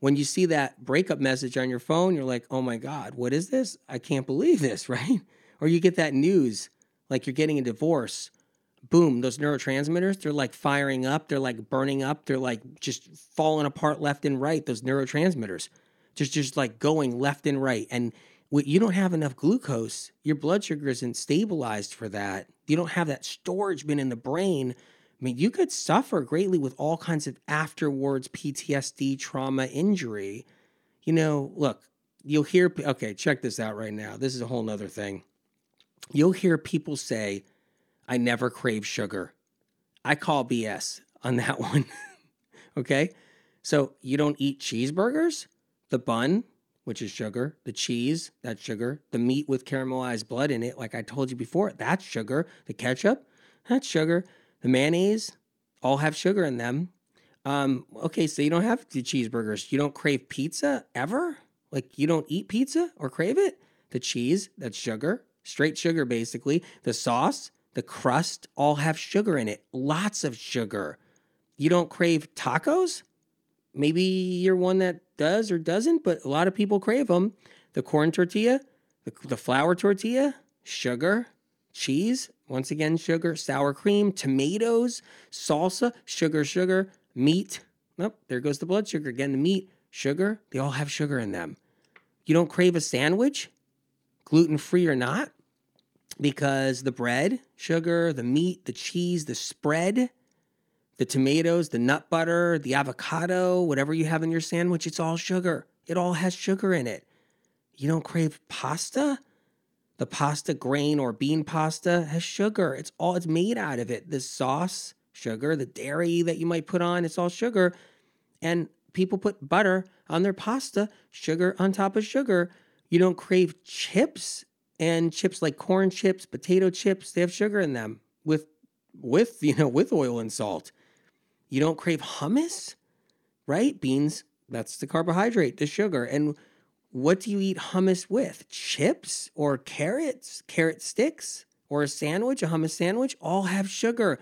when you see that breakup message on your phone, you're like, oh my God, what is this? I can't believe this, right? Or you get that news, like you're getting a divorce. Boom, those neurotransmitters, they're like firing up, they're like burning up, they're like just falling apart left and right, those neurotransmitters. Just just like going left and right. And what, you don't have enough glucose. Your blood sugar isn't stabilized for that. You don't have that storage bin in the brain. I mean, you could suffer greatly with all kinds of afterwards P T S D, trauma, injury. You know, look, you'll hear, okay, check this out right now. This is a whole nother thing. You'll hear people say, I never crave sugar. I call B S on that one, okay? So you don't eat cheeseburgers? The bun, which is sugar, the cheese, that's sugar, the meat with caramelized blood in it, like I told you before, that's sugar, the ketchup, that's sugar, the mayonnaise, all have sugar in them. Um, okay, so you don't have the cheeseburgers. You don't crave pizza ever? Like you don't eat pizza or crave it? The cheese, that's sugar, straight sugar basically, the sauce, the crust, all have sugar in it, lots of sugar. You don't crave tacos? Maybe you're one that does or doesn't, but a lot of people crave them. The corn tortilla, the, the flour tortilla, sugar, cheese, once again, sugar, sour cream, tomatoes, salsa, sugar, sugar, meat. Nope, there goes the blood sugar. Again, the meat, sugar, they all have sugar in them. You don't crave a sandwich, gluten-free or not, because the bread, sugar, the meat, the cheese, the spread, the tomatoes, the nut butter, the avocado, whatever you have in your sandwich, it's all sugar. It all has sugar in it. You don't crave pasta? The pasta, grain or bean pasta, has sugar. It's all, it's made out of it. The sauce, sugar, the dairy that you might put on, it's all sugar. And people put butter on their pasta, sugar on top of sugar. You don't crave chips, and chips like corn chips, potato chips, they have sugar in them with, with, you know, with oil and salt. You don't crave hummus, right? Beans, that's the carbohydrate, the sugar. And What do you eat hummus with? Chips or carrots, carrot sticks, or a sandwich, a hummus sandwich? All have sugar.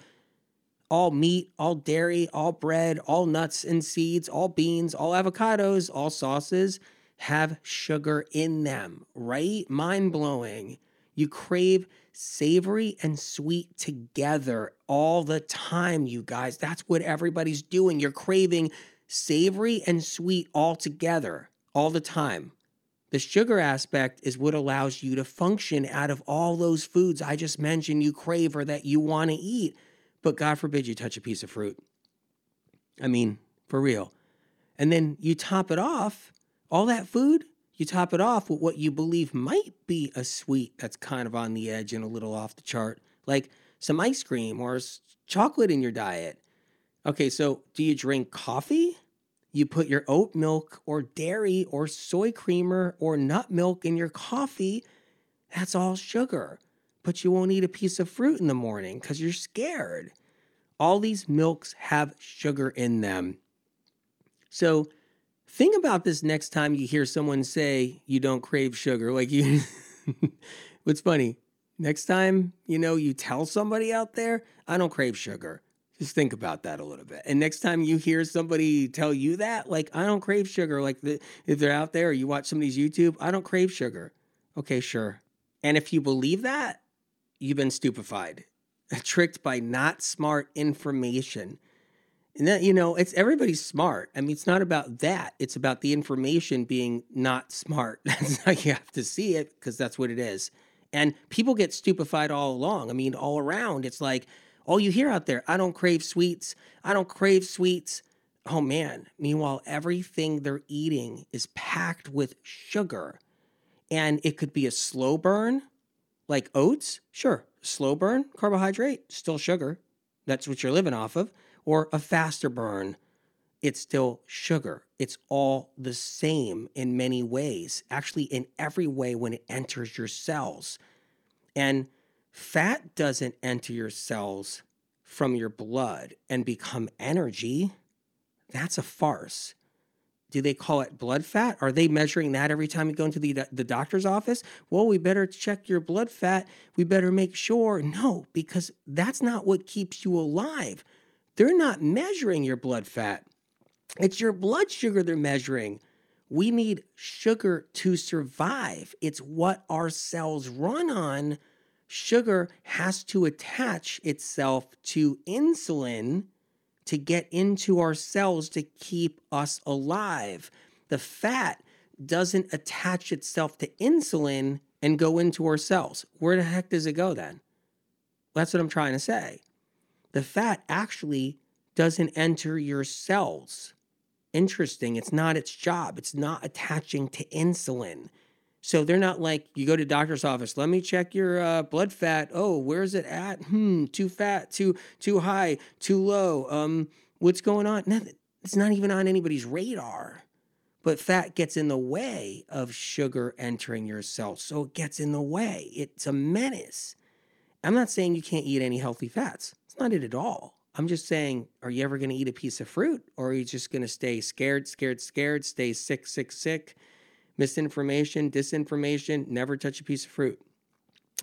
All meat, all dairy, all bread, all nuts and seeds, all beans, all avocados, all sauces have sugar in them, right? Mind-blowing. You crave savory and sweet together all the time, you guys. That's what everybody's doing. You're craving savory and sweet all together, all the time. The sugar aspect is what allows you to function out of all those foods I just mentioned you crave or that you want to eat. But God forbid you touch a piece of fruit. I mean, for real. And then you top it off, all that food, you top it off with what you believe might be a sweet that's kind of on the edge and a little off the chart, like some ice cream or chocolate in your diet. Okay, so do you drink coffee? You put your oat milk or dairy or soy creamer or nut milk in your coffee. That's all sugar. But you won't eat a piece of fruit in the morning because you're scared. All these milks have sugar in them. So think about this next time you hear someone say you don't crave sugar. Like you, what's funny, next time, you know, you tell somebody out there, I don't crave sugar. Just think about that a little bit. And next time you hear somebody tell you that, like, I don't crave sugar. Like the, if they're out there or you watch somebody's YouTube, I don't crave sugar. Okay, sure. And if you believe that, you've been stupefied, tricked by not smart information. And that, you know, it's everybody's smart. I mean, it's not about that. It's about the information being not smart. That's how you have to see it, because that's what it is. And people get stupefied all along. I mean, all around. It's like, all you hear out there, I don't crave sweets. I don't crave sweets. Oh, man. Meanwhile, everything they're eating is packed with sugar. And it could be a slow burn, like oats. Sure, slow burn, carbohydrate, still sugar. That's what you're living off of. Or a faster burn, it's still sugar. It's all the same in many ways, actually in every way when it enters your cells. And fat doesn't enter your cells from your blood and become energy. That's a farce. Do they call it blood fat? Are they measuring that every time you go into the the doctor's office? Well, we better check your blood fat. We better make sure. No, because that's not what keeps you alive. They're not measuring your blood fat. It's your blood sugar they're measuring. We need sugar to survive. It's what our cells run on. Sugar has to attach itself to insulin to get into our cells to keep us alive. The fat doesn't attach itself to insulin and go into our cells. Where the heck does it go then? That's what I'm trying to say. The fat actually doesn't enter your cells. Interesting. It's not its job. It's not attaching to insulin. So they're not like, you go to doctor's office, let me check your uh, blood fat. Oh, where's it at? Hmm, too fat, too too high, too low. Um, what's going on? Nothing. It's not even on anybody's radar. But fat gets in the way of sugar entering your cells. So it gets in the way. It's a menace. I'm not saying you can't eat any healthy fats. Not it at all. I'm just saying, are you ever going to eat a piece of fruit, or are you just going to stay scared, scared, scared, stay sick, sick, sick, misinformation, disinformation, never touch a piece of fruit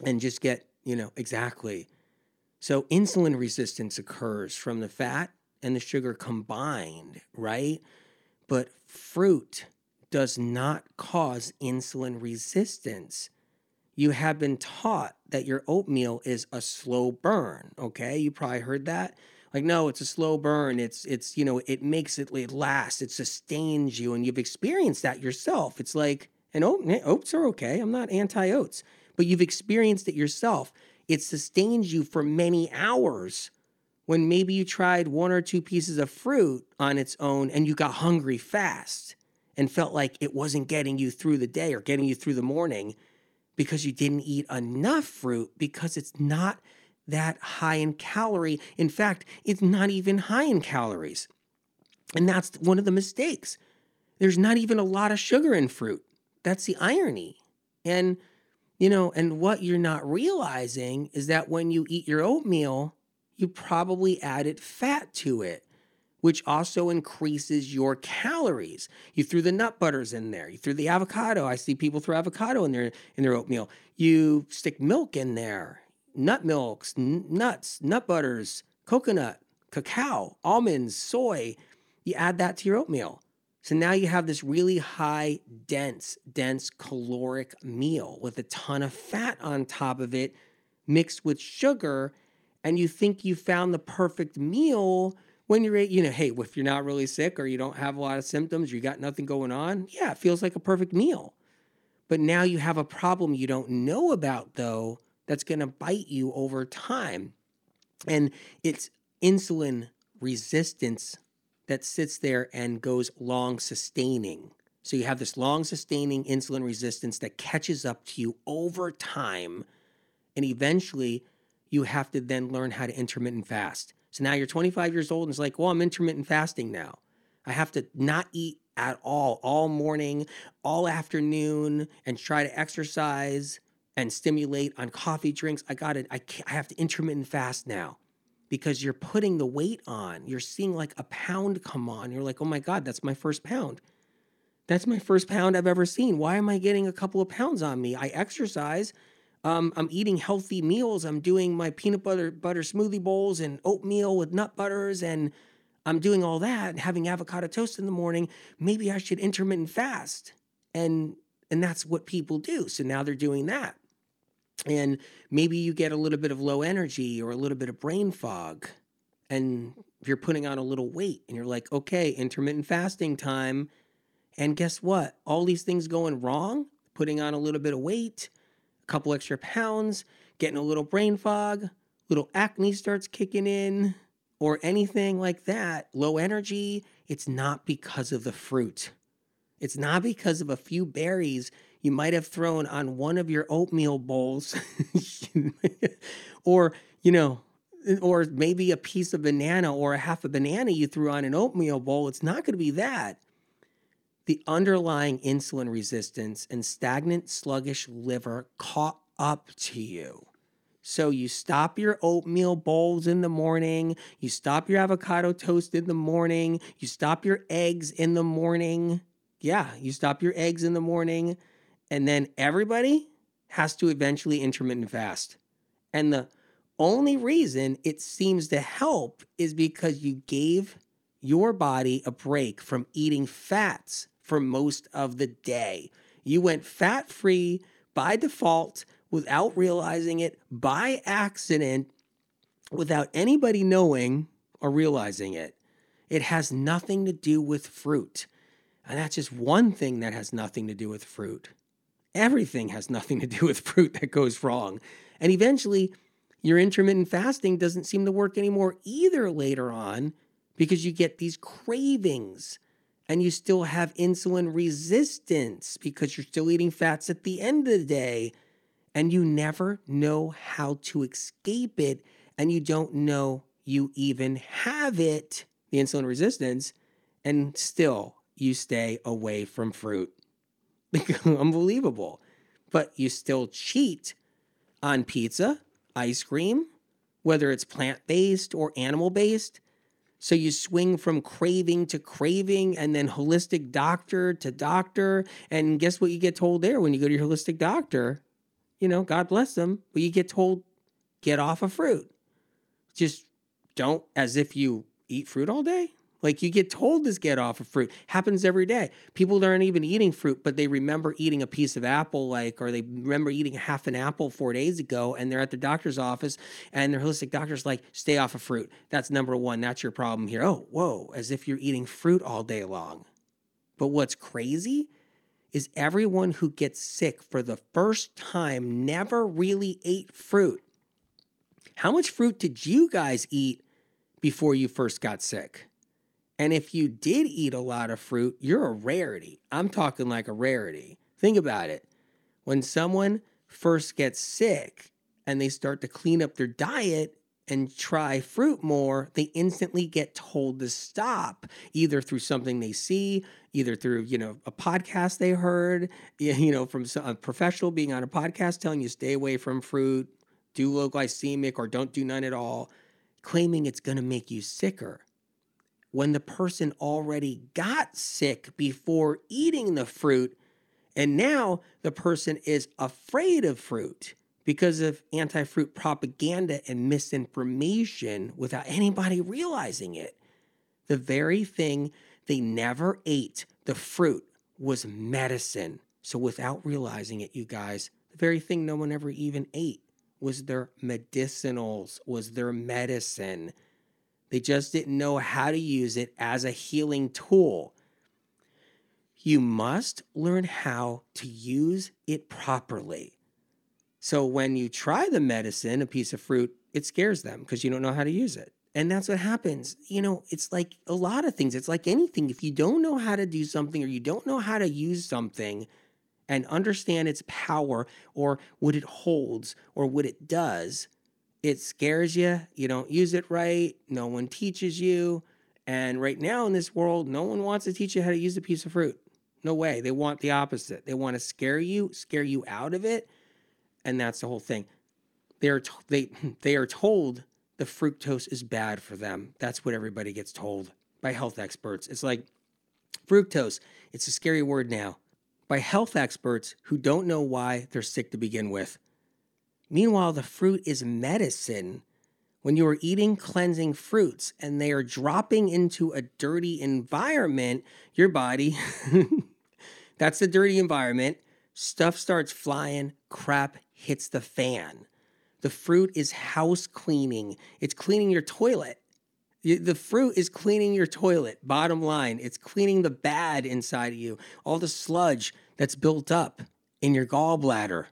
and just get, you know, exactly. So insulin resistance occurs from the fat and the sugar combined, right? But fruit does not cause insulin resistance. You have been taught that your oatmeal is a slow burn, okay? You probably heard that. Like, no, it's a slow burn. It's, it's you know, it makes it, it last. It sustains you, and you've experienced that yourself. It's like, and oats are okay. I'm not anti-oats. But you've experienced it yourself. It sustains you for many hours when maybe you tried one or two pieces of fruit on its own and you got hungry fast and felt like it wasn't getting you through the day or getting you through the morning, because you didn't eat enough fruit, because it's not that high in calorie. In fact, it's not even high in calories. And that's one of the mistakes. There's not even a lot of sugar in fruit. That's the irony. And, you know, and what you're not realizing is that when you eat your oatmeal, you probably added fat to it. which also increases your calories. You threw the nut butters in there. You threw the avocado. I see people throw avocado in their in their oatmeal. You stick milk in there, nut milks, n- nuts, nut butters, coconut, cacao, almonds, soy. You add that to your oatmeal. So now you have this really high, dense, dense caloric meal with a ton of fat on top of it mixed with sugar, and you think you found the perfect meal when you're, you know, hey, if you're not really sick or you don't have a lot of symptoms, you got nothing going on, yeah, it feels like a perfect meal. But now you have a problem you don't know about, though, that's going to bite you over time. And it's insulin resistance that sits there and goes long sustaining. So you have this long sustaining insulin resistance that catches up to you over time. And eventually you have to then learn how to intermittent fast. So now you're twenty-five years old and it's like, well, I'm intermittent fasting now. I have to not eat at all, all morning, all afternoon, and try to exercise and stimulate on coffee drinks. I got it. I can't, I have to intermittent fast now. Because you're putting the weight on. You're seeing like a pound come on. You're like, oh my God, that's my first pound. That's my first pound I've ever seen. Why am I getting a couple of pounds on me? I exercise. Um, I'm eating healthy meals. I'm doing my peanut butter butter smoothie bowls and oatmeal with nut butters. And I'm doing all that and having avocado toast in the morning. Maybe I should intermittent fast. And, and that's what people do. So now they're doing that. And maybe you get a little bit of low energy or a little bit of brain fog and you're putting on a little weight and you're like, okay, intermittent fasting time. And guess what? All these things going wrong, putting on a little bit of weight, a couple extra pounds, getting a little brain fog, little acne starts kicking in or anything like that. Low energy. It's not because of the fruit. It's not because of a few berries you might have thrown on one of your oatmeal bowls or, you know, or maybe a piece of banana or a half a banana you threw on an oatmeal bowl. It's not going to be that. The underlying insulin resistance and stagnant, sluggish liver caught up to you. So you stop your oatmeal bowls in the morning. You stop your avocado toast in the morning. You stop your eggs in the morning. Yeah, you stop your eggs in the morning. And then everybody has to eventually intermittent fast. And the only reason it seems to help is because you gave your body a break from eating fats for most of the day. You went fat-free by default without realizing it, by accident, without anybody knowing or realizing it. It has nothing to do with fruit. And that's just one thing that has nothing to do with fruit. Everything has nothing to do with fruit that goes wrong. And eventually, your intermittent fasting doesn't seem to work anymore either later on because you get these cravings and you still have insulin resistance because you're still eating fats at the end of the day and you never know how to escape it and you don't know you even have it, the insulin resistance, and still you stay away from fruit. Unbelievable. But you still cheat on pizza, ice cream, whether it's plant-based or animal-based. So you swing from craving to craving and then holistic doctor to doctor. And guess what you get told there when you go to your holistic doctor? You know, God bless them. But you get told, get off of fruit. Just don't, as if you eat fruit all day. Like you get told this get off of fruit. Happens every day. People aren't even eating fruit, but they remember eating a piece of apple, like, or they remember eating half an apple four days ago and they're at the doctor's office and their holistic doctor's like, stay off of fruit. That's number one. That's your problem here. Oh, whoa, as if you're eating fruit all day long. But what's crazy is everyone who gets sick for the first time never really ate fruit. How much fruit did you guys eat before you first got sick? And if you did eat a lot of fruit, you're a rarity. I'm talking like a rarity. Think about it. When someone first gets sick and they start to clean up their diet and try fruit more, they instantly get told to stop, either through something they see, either through, you know, a podcast they heard, you know, from a professional being on a podcast telling you stay away from fruit, do low glycemic or don't do none at all, claiming it's going to make you sicker. when the person already got sick before eating the fruit, and now the person is afraid of fruit because of anti-fruit propaganda and misinformation without anybody realizing it. The very thing they never ate, the fruit, was medicine. So without realizing it, you guys, the very thing no one ever even ate was their medicinals, was their medicine. They just didn't know how to use it as a healing tool. You must learn how to use it properly. So when you try the medicine, a piece of fruit, it scares them because you don't know how to use it. And that's what happens. You know, it's like a lot of things. It's like anything. If you don't know how to do something or you don't know how to use something and understand its power or what it holds or what it does, it scares you. You don't use it right. No one teaches you. And right now in this world, no one wants to teach you how to use a piece of fruit. No way. They want the opposite. They want to scare you, scare you out of it. And that's the whole thing. They are t- they they are told the fructose is bad for them. That's what everybody gets told by health experts. It's like fructose. It's a scary word now. By health experts who don't know why they're sick to begin with. Meanwhile, the fruit is medicine. When you are eating cleansing fruits and they are dropping into a dirty environment, your body, that's the dirty environment, stuff starts flying, crap hits the fan. The fruit is house cleaning. It's cleaning your toilet. The fruit is cleaning your toilet, bottom line. It's cleaning the bad inside of you, all the sludge that's built up in your gallbladder.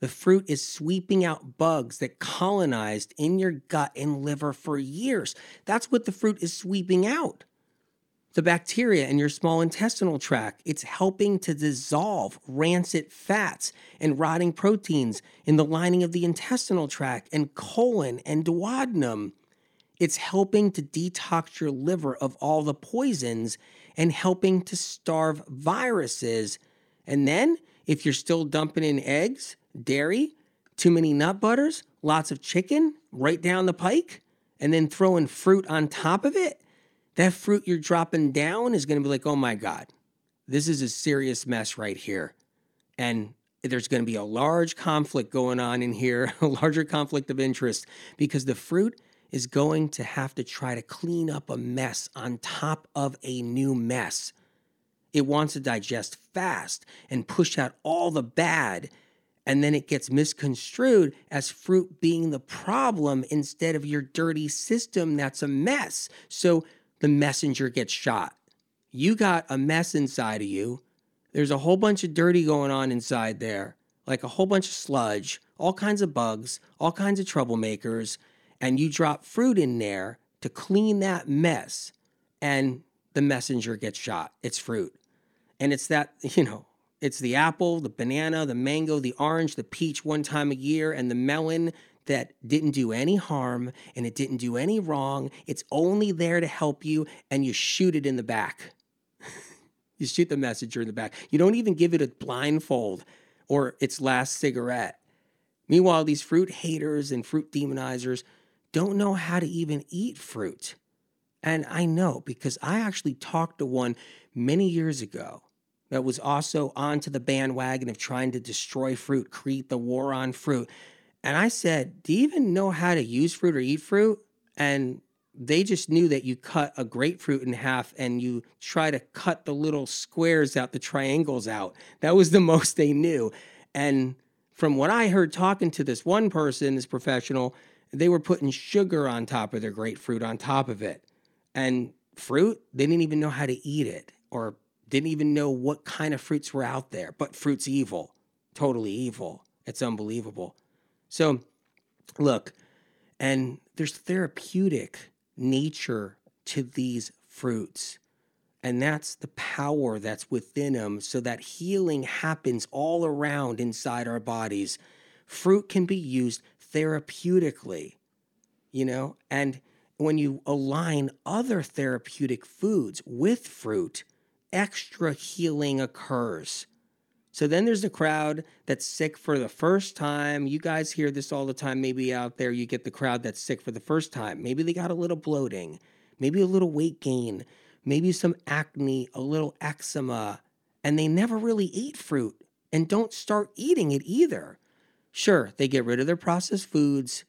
The fruit is sweeping out bugs that colonized in your gut and liver for years. That's what the fruit is sweeping out. The bacteria in your small intestinal tract, it's helping to dissolve rancid fats and rotting proteins in the lining of the intestinal tract and colon and duodenum. It's helping to detox your liver of all the poisons and helping to starve viruses. And then, if you're still dumping in eggs, dairy, too many nut butters, lots of chicken right down the pike, and then throwing fruit on top of it, that fruit you're dropping down is going to be like, oh my God, this is a serious mess right here. And there's going to be a large conflict going on in here, a larger conflict of interest, because the fruit is going to have to try to clean up a mess on top of a new mess. It wants to digest fast and push out all the bad. And then it gets misconstrued as fruit being the problem instead of your dirty system that's a mess. So the messenger gets shot. You got a mess inside of you. There's a whole bunch of dirty going on inside there, like a whole bunch of sludge, all kinds of bugs, all kinds of troublemakers, and you drop fruit in there to clean that mess, and the messenger gets shot. It's fruit. And it's that, you know, it's the apple, the banana, the mango, the orange, the peach one time a year, and the melon that didn't do any harm and it didn't do any wrong. It's only there to help you, and you shoot it in the back. You shoot the messenger in the back. You don't even give it a blindfold or its last cigarette. Meanwhile, these fruit haters and fruit demonizers don't know how to even eat fruit. And I know, because I actually talked to one many years ago that was also onto the bandwagon of trying to destroy fruit, create the war on fruit. And I said, do you even know how to use fruit or eat fruit? And they just knew that you cut a grapefruit in half and you try to cut the little squares out, the triangles out. That was the most they knew. And from what I heard talking to this one person, this professional, they were putting sugar on top of their grapefruit on top of it. And fruit, they didn't even know how to eat it or didn't even know what kind of fruits were out there, but fruit's evil, totally evil. It's unbelievable. So look, and there's therapeutic nature to these fruits, and that's the power that's within them, so that healing happens all around inside our bodies. Fruit can be used therapeutically, you know, and when you align other therapeutic foods with fruit, extra healing occurs. So then there's the crowd that's sick for the first time. You guys hear this all the time. Maybe out there you get the crowd that's sick for the first time. Maybe they got a little bloating. maybe a little weight gain, maybe some acne, a little eczema, and they never really eat fruit and don't start eating it either. Sure, they get rid of their processed foods.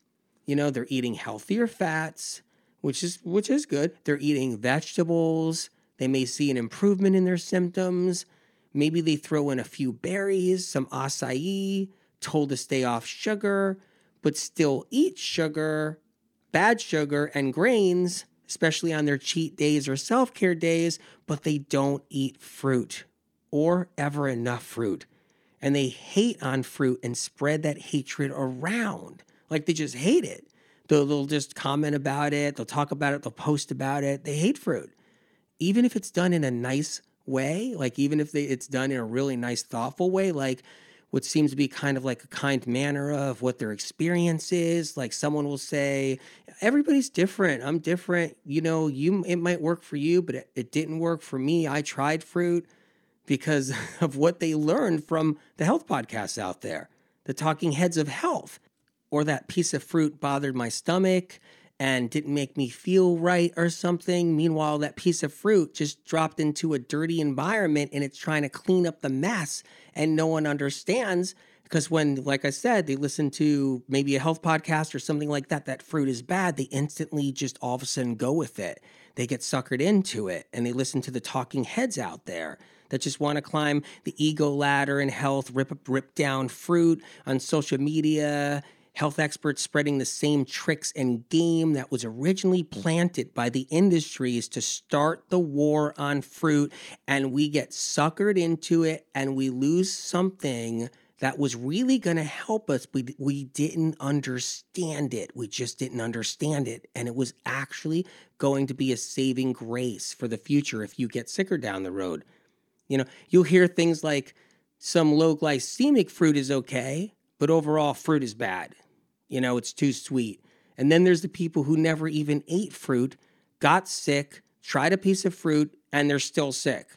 You know, they're eating healthier fats, which is which is good. They're eating vegetables. They may see an improvement in their symptoms. Maybe they throw in a few berries, some acai, told to stay off sugar, but still eat sugar, bad sugar, and grains, especially on their cheat days or self-care days, but they don't eat fruit or ever enough fruit. And they hate on fruit and spread that hatred around. Like, they just hate it. They'll, they'll just comment about it. They'll talk about it. They'll post about it. They hate fruit. Even if it's done in a nice way, like even if they, it's done in a really nice, thoughtful way, like what seems to be kind of like a kind manner of what their experience is. Like, someone will say, everybody's different. I'm different. You know, you it might work for you, but it, it didn't work for me. I tried fruit, because of what they learned from the health podcasts out there, the talking heads of health, or that piece of fruit bothered my stomach and didn't make me feel right or something. Meanwhile, that piece of fruit just dropped into a dirty environment and it's trying to clean up the mess, and no one understands, because when, like I said, they listen to maybe a health podcast or something like that, that fruit is bad, they instantly just all of a sudden go with it. They get suckered into it, and they listen to the talking heads out there that just want to climb the ego ladder in health, rip rip down fruit on social media, health experts spreading the same tricks and game that was originally planted by the industries to start the war on fruit, and we get suckered into it, and we lose something that was really going to help us. We, we didn't understand it. We just didn't understand it. And it was actually going to be a saving grace for the future if you get sicker down the road. You know, you'll hear things like some low glycemic fruit is okay, but overall fruit is bad. You know, it's too sweet. And then there's the people who never even ate fruit, got sick, tried a piece of fruit, and they're still sick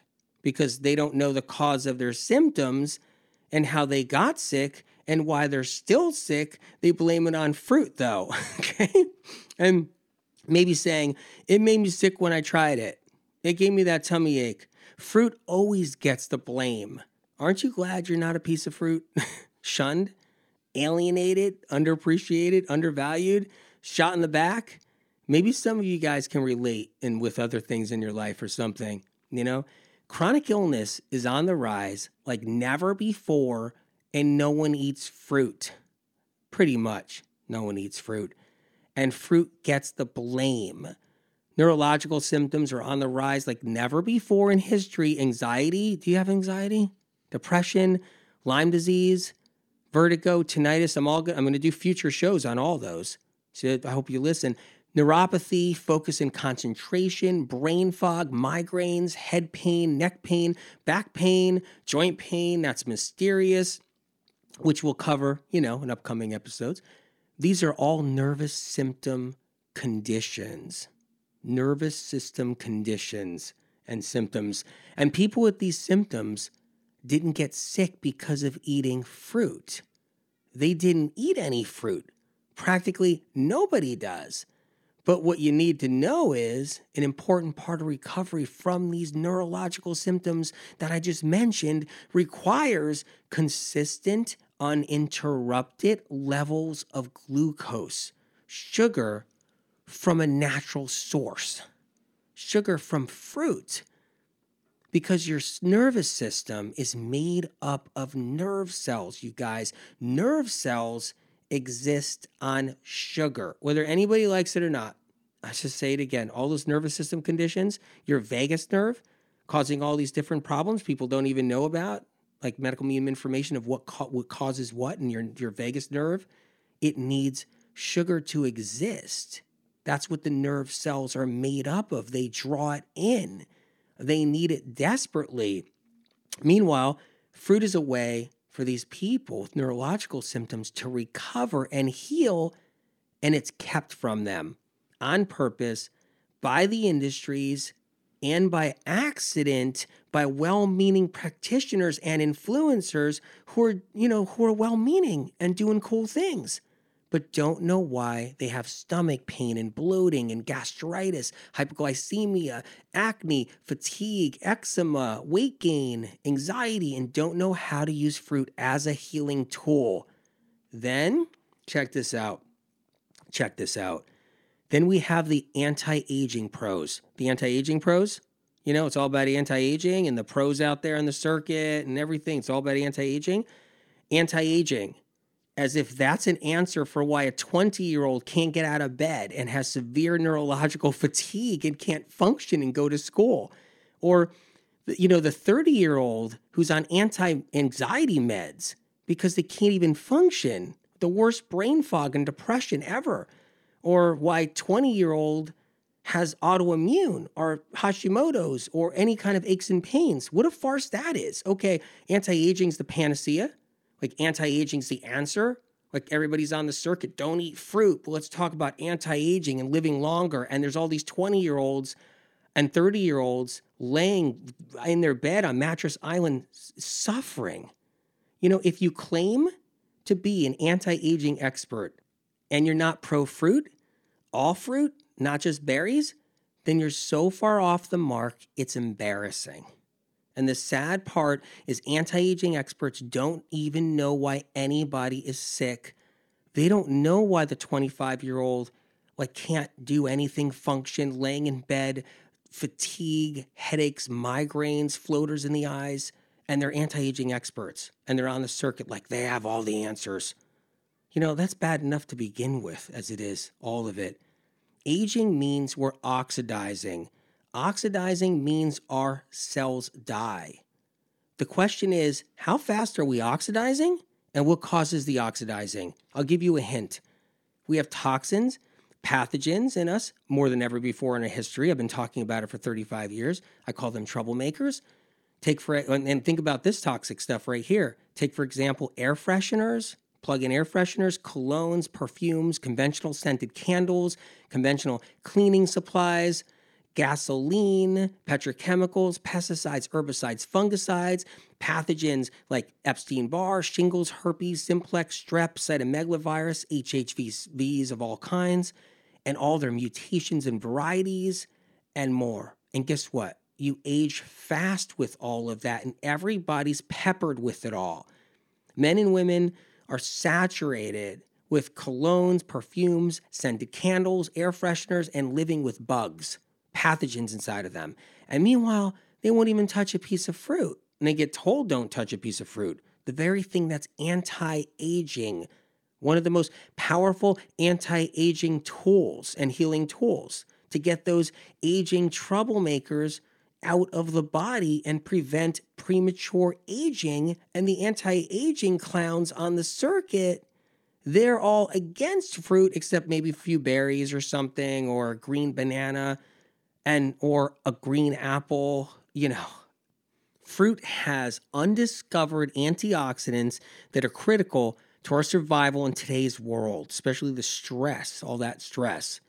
because they don't know the cause of their symptoms and how they got sick and why they're still sick. They blame it on fruit though, okay? And maybe saying, it made me sick when I tried it. It gave me that tummy ache. Fruit always gets the blame. Aren't you glad you're not a piece of fruit? Shunned, alienated, underappreciated, undervalued, shot in the back? Maybe some of you guys can relate in with other things in your life or something, you know? Chronic illness is on the rise like never before, and no one eats fruit. Pretty much no one eats fruit. And fruit gets the blame. Neurological symptoms are on the rise like never before in history. Anxiety, do you have anxiety? Depression, Lyme disease, vertigo, tinnitus. I'm all good. I'm going to do future shows on all those, so I hope you listen. Neuropathy, focus and concentration, brain fog, migraines, head pain, neck pain, back pain, joint pain, that's mysterious, which we'll cover, you know, in upcoming episodes. These are all nervous system conditions, nervous system conditions and symptoms. And people with these symptoms didn't get sick because of eating fruit. They didn't eat any fruit. Practically nobody does. But what you need to know is an important part of recovery from these neurological symptoms that I just mentioned requires consistent, uninterrupted levels of glucose, sugar from a natural source, sugar from fruit, because your nervous system is made up of nerve cells, you guys. Nerve cells exist on sugar, whether anybody likes it or not. I should say it again. All those nervous system conditions, your vagus nerve causing all these different problems people don't even know about, like medical medium information of what, co- what causes what in your, your vagus nerve. It needs sugar to exist. That's what the nerve cells are made up of. They draw it in. They need it desperately. Meanwhile, fruit is a way for these people with neurological symptoms to recover and heal, and it's kept from them on purpose by the industries and by accident by well-meaning practitioners and influencers who are, you know, who are well-meaning and doing cool things. but don't know why they have stomach pain and bloating and gastritis, hypoglycemia, acne, fatigue, eczema, weight gain, anxiety, and don't know how to use fruit as a healing tool. Then, check this out. Check this out. Then we have the anti-aging pros. The anti-aging pros, you know, it's all about anti-aging and the pros out there in the circuit and everything. It's all about anti-aging. Anti-aging, as if that's an answer for why a twenty-year-old can't get out of bed and has severe neurological fatigue and can't function and go to school. Or, you know, the thirty-year-old who's on anti-anxiety meds because they can't even function. The worst brain fog and depression ever. Or why twenty-year-old has autoimmune or Hashimoto's or any kind of aches and pains. What a farce that is. Okay, anti-aging's the panacea. Like, anti-aging's the answer. Like, everybody's on the circuit. Don't eat fruit. But let's talk about anti-aging and living longer. And there's all these twenty-year-olds and thirty-year-olds laying in their bed on Mattress Island suffering. You know, if you claim to be an anti-aging expert, and you're not pro-fruit, all fruit, not just berries, then you're so far off the mark, it's embarrassing. And the sad part is anti-aging experts don't even know why anybody is sick. They don't know why the twenty-five-year-old like can't do anything, function, laying in bed, fatigue, headaches, migraines, floaters in the eyes, and they're anti-aging experts. And they're on the circuit like they have all the answers. You know, that's bad enough to begin with, as it is, all of it. Aging means we're oxidizing. Oxidizing means our cells die. The question is, how fast are we oxidizing? And what causes the oxidizing? I'll give you a hint. We have toxins, pathogens in us, more than ever before in our history. I've been talking about it for thirty-five years. I call them troublemakers. Take for, and think about this toxic stuff right here. Take, for example, air fresheners. Plug-in air fresheners, colognes, perfumes, conventional scented candles, conventional cleaning supplies, gasoline, petrochemicals, pesticides, herbicides, fungicides, pathogens like Epstein-Barr, shingles, herpes, simplex, strep, cytomegalovirus, H H Vs of all kinds, and all their mutations and varieties and more. And guess what? You age fast with all of that, and everybody's peppered with it all. Men and women are saturated with colognes, perfumes, scented candles, air fresheners, and living with bugs, pathogens inside of them. And meanwhile, they won't even touch a piece of fruit. And they get told don't touch a piece of fruit. The very thing that's anti-aging, one of the most powerful anti-aging tools and healing tools to get those aging troublemakers out of the body and prevent premature aging. And the anti-aging clowns on the circuit, they're all against fruit, except maybe a few berries or something, or a green banana and or a green apple. You know, fruit has undiscovered antioxidants that are critical to our survival in today's world, especially the stress, all that stress.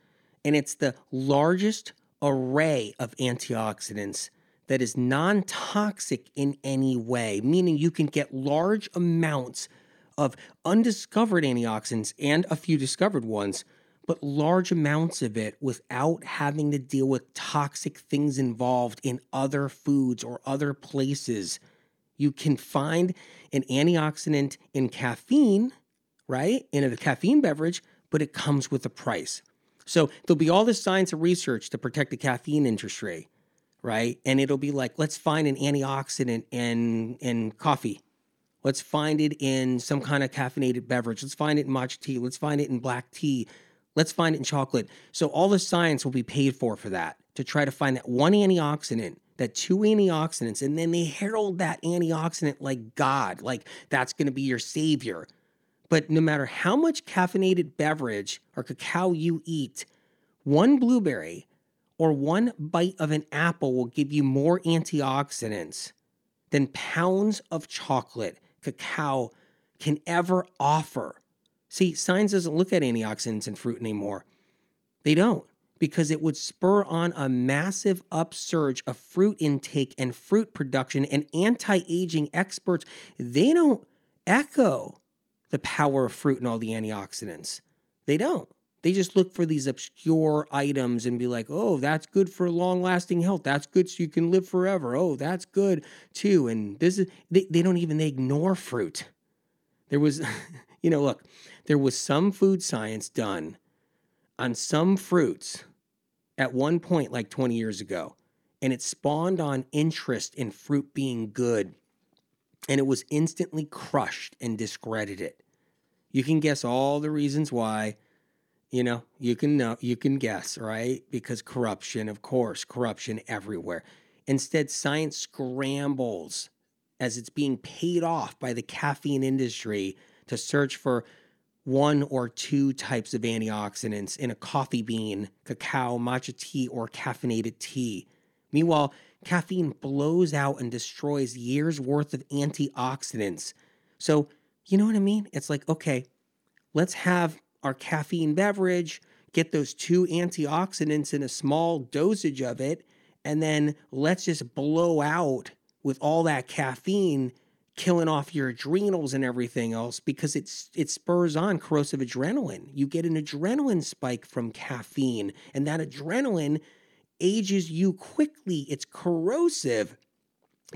And it's the largest array of antioxidants that is non-toxic in any way, meaning you can get large amounts of undiscovered antioxidants and a few discovered ones, but large amounts of it without having to deal with toxic things involved in other foods or other places. You can find an antioxidant in caffeine, right, in a caffeine beverage, but it comes with a price. So there'll be all this science and research to protect the caffeine industry, right? And it'll be like, let's find an antioxidant in, in coffee. Let's find it in some kind of caffeinated beverage. Let's find it in matcha tea. Let's find it in black tea. Let's find it in chocolate. So all the science will be paid for for that, to try to find that one antioxidant, that two antioxidants, and then they herald that antioxidant like God, like that's going to be your savior. But no matter how much caffeinated beverage or cacao you eat, one blueberry or one bite of an apple will give you more antioxidants than pounds of chocolate cacao can ever offer. See, science doesn't look at antioxidants in fruit anymore. They don't, because it would spur on a massive upsurge of fruit intake and fruit production. And anti-aging experts, they don't echo the power of fruit and all the antioxidants. They don't. They just look for these obscure items and be like, oh, that's good for long-lasting health. That's good so you can live forever. Oh, that's good too. And this is, they, they don't even, they ignore fruit. There was, you know, look, there was some food science done on some fruits at one point like twenty years ago. And it spawned on interest in fruit being good. And it was instantly crushed and discredited. You can guess all the reasons why. You know, you can know, you can guess, right? Because corruption, of course, corruption everywhere. Instead, science scrambles as it's being paid off by the caffeine industry to search for one or two types of antioxidants in a coffee bean, cacao, matcha tea, or caffeinated tea. Meanwhile, caffeine blows out and destroys years' worth of antioxidants. So, you know what I mean? It's like, okay, let's have our caffeine beverage, get those two antioxidants in a small dosage of it, and then let's just blow out with all that caffeine, killing off your adrenals and everything else, because it's it spurs on corrosive adrenaline. You get an adrenaline spike from caffeine, and that adrenaline ages you quickly. It's corrosive.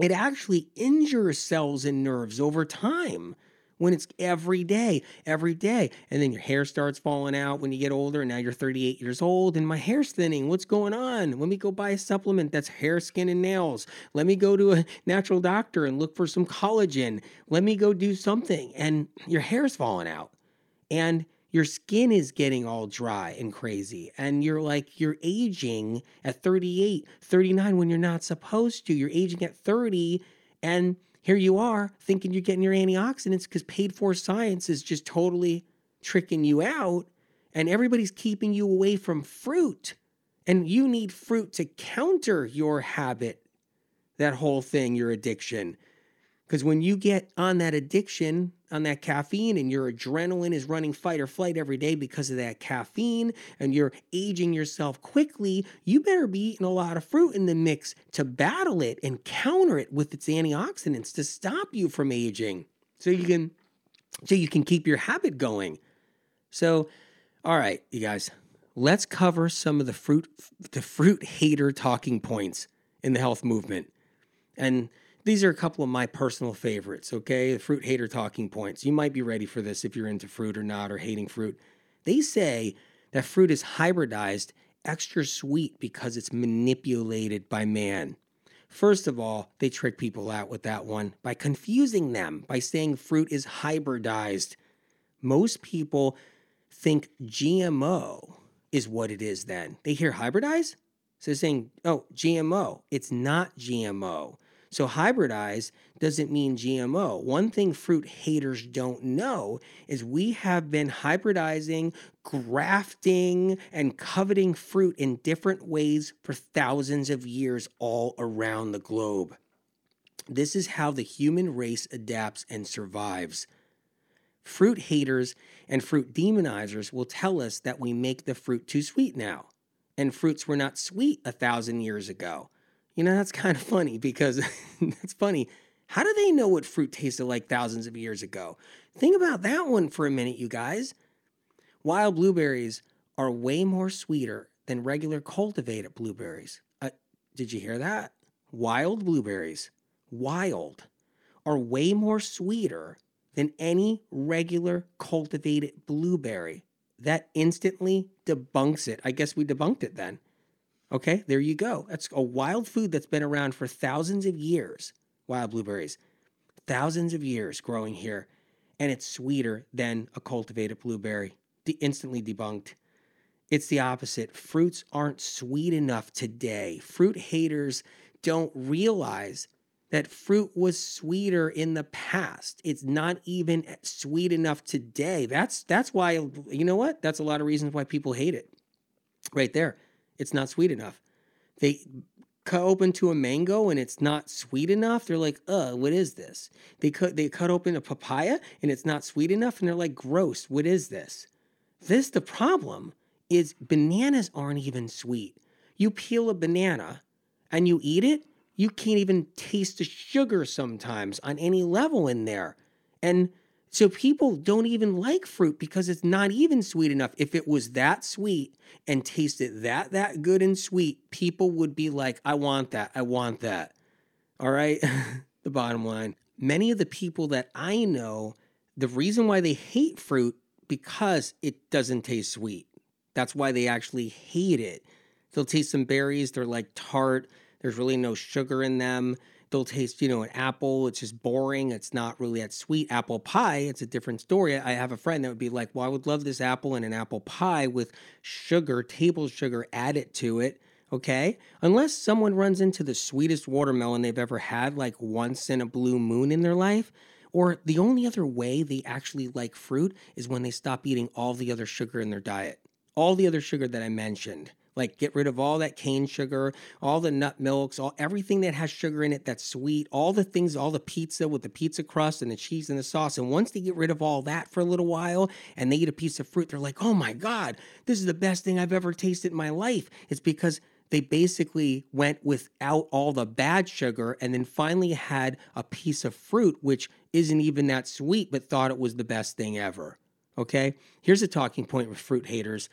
It actually injures cells and nerves over time. When it's every day, every day. And then your hair starts falling out when you get older, and now you're thirty-eight years old, and my hair's thinning. What's going on? Let me go buy a supplement that's hair, skin, and nails. Let me go to a natural doctor and look for some collagen. Let me go do something. And your hair's falling out. And your skin is getting all dry and crazy. And you're like, you're aging at thirty-eight, thirty-nine when you're not supposed to. You're aging at thirty, and here you are thinking you're getting your antioxidants because paid for science is just totally tricking you out, and everybody's keeping you away from fruit, and you need fruit to counter your habit, that whole thing, your addiction. Because when you get on that addiction, on that caffeine, and your adrenaline is running fight or flight every day because of that caffeine, and you're aging yourself quickly, you better be eating a lot of fruit in the mix to battle it and counter it with its antioxidants to stop you from aging, so you can, so you can keep your habit going. So, all right, you guys, let's cover some of the fruit, the fruit hater talking points in the health movement, and these are a couple of my personal favorites, okay? The fruit hater talking points. You might be ready for this if you're into fruit or not, or hating fruit. They say that fruit is hybridized, extra sweet because it's manipulated by man. First of all, they trick people out with that one by confusing them, by saying fruit is hybridized. Most people think G M O is what it is then. They hear hybridized, so they're saying, oh, G M O. It's not G M O. So hybridize doesn't mean G M O. One thing fruit haters don't know is we have been hybridizing, grafting, and coveting fruit in different ways for thousands of years all around the globe. This is how the human race adapts and survives. Fruit haters and fruit demonizers will tell us that we make the fruit too sweet now, and fruits were not sweet a thousand years ago. You know, that's kind of funny because that's funny. How do they know what fruit tasted like thousands of years ago? Think about that one for a minute, you guys. Wild blueberries are way more sweeter than regular cultivated blueberries. Uh, did you hear that? Wild blueberries, wild, are way more sweeter than any regular cultivated blueberry. That instantly debunks it. I guess we debunked it then. Okay, there you go. That's a wild food that's been around for thousands of years. Wild blueberries. Thousands of years growing here. And it's sweeter than a cultivated blueberry. De- instantly debunked. It's the opposite. Fruits aren't sweet enough today. Fruit haters don't realize that fruit was sweeter in the past. It's not even sweet enough today. That's, that's why, you know what? That's a lot of reasons why people hate it. Right there. It's not sweet enough. They cut open to a mango and it's not sweet enough. They're like, uh, what is this? They cut they cut open a papaya and it's not sweet enough. And they're like, gross, what is this? This, the problem is bananas aren't even sweet. You peel a banana and you eat it. You can't even taste the sugar sometimes on any level in there. And So people don't even like fruit because it's not even sweet enough. If it was that sweet and tasted that, that good and sweet, people would be like, I want that. I want that. All right. The bottom line, many of the people that I know, the reason why they hate fruit because it doesn't taste sweet. That's why they actually hate it. They'll taste some berries. They're like tart. There's really no sugar in them. They'll taste, you know, an apple. It's just boring. It's not really that sweet. Apple pie, it's a different story. I have a friend that would be like, well, I would love this apple in an apple pie with sugar, table sugar added to it, okay? Unless someone runs into the sweetest watermelon they've ever had, like once in a blue moon in their life. Or the only other way they actually like fruit is when they stop eating all the other sugar in their diet. All the other sugar that I mentioned. Like, get rid of all that cane sugar, all the nut milks, all everything that has sugar in it that's sweet, all the things, all the pizza with the pizza crust and the cheese and the sauce. And once they get rid of all that for a little while and they eat a piece of fruit, they're like, oh my God, this is the best thing I've ever tasted in my life. It's because they basically went without all the bad sugar and then finally had a piece of fruit, which isn't even that sweet, but thought it was the best thing ever. Okay? Here's a talking point with fruit haters.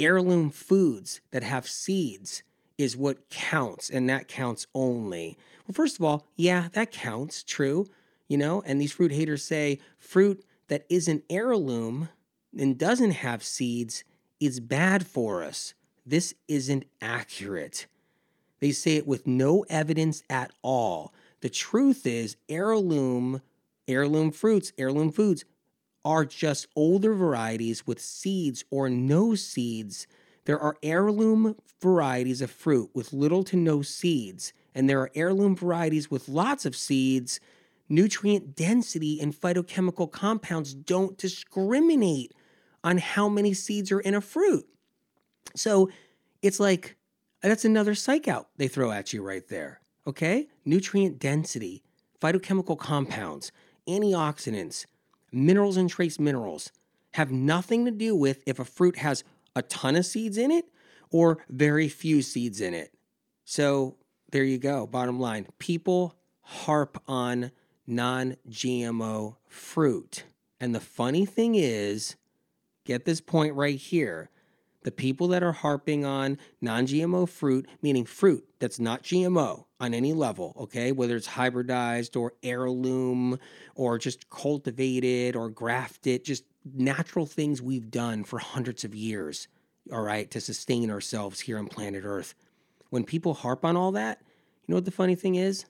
Heirloom foods that have seeds is what counts, and that counts only. Well, first of all, yeah, that counts, true, you know, and these fruit haters say fruit that isn't heirloom and doesn't have seeds is bad for us. This isn't accurate. They say it with no evidence at all. The truth is heirloom, heirloom fruits, heirloom foods, are just older varieties with seeds or no seeds. There are heirloom varieties of fruit with little to no seeds, and there are heirloom varieties with lots of seeds. Nutrient density and phytochemical compounds don't discriminate on how many seeds are in a fruit. So it's like, that's another psych out they throw at you right there, okay? Nutrient density, phytochemical compounds, antioxidants, minerals and trace minerals have nothing to do with if a fruit has a ton of seeds in it or very few seeds in it. So there you go. Bottom line, people harp on non-G M O fruit. And the funny thing is, get this point right here. The people that are harping on non-G M O fruit, meaning fruit that's not G M O on any level, okay, whether it's hybridized or heirloom or just cultivated or grafted, just natural things we've done for hundreds of years, all right, to sustain ourselves here on planet Earth. When people harp on all that, you know what the funny thing is?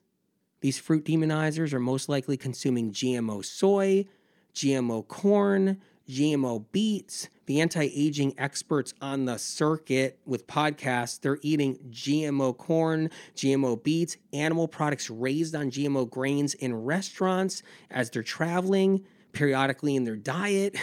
These fruit demonizers are most likely consuming G M O soy, G M O corn, G M O beets. The anti-aging experts on the circuit with podcasts, they're eating G M O corn, G M O beets, animal products raised on G M O grains in restaurants as they're traveling, periodically in their diet,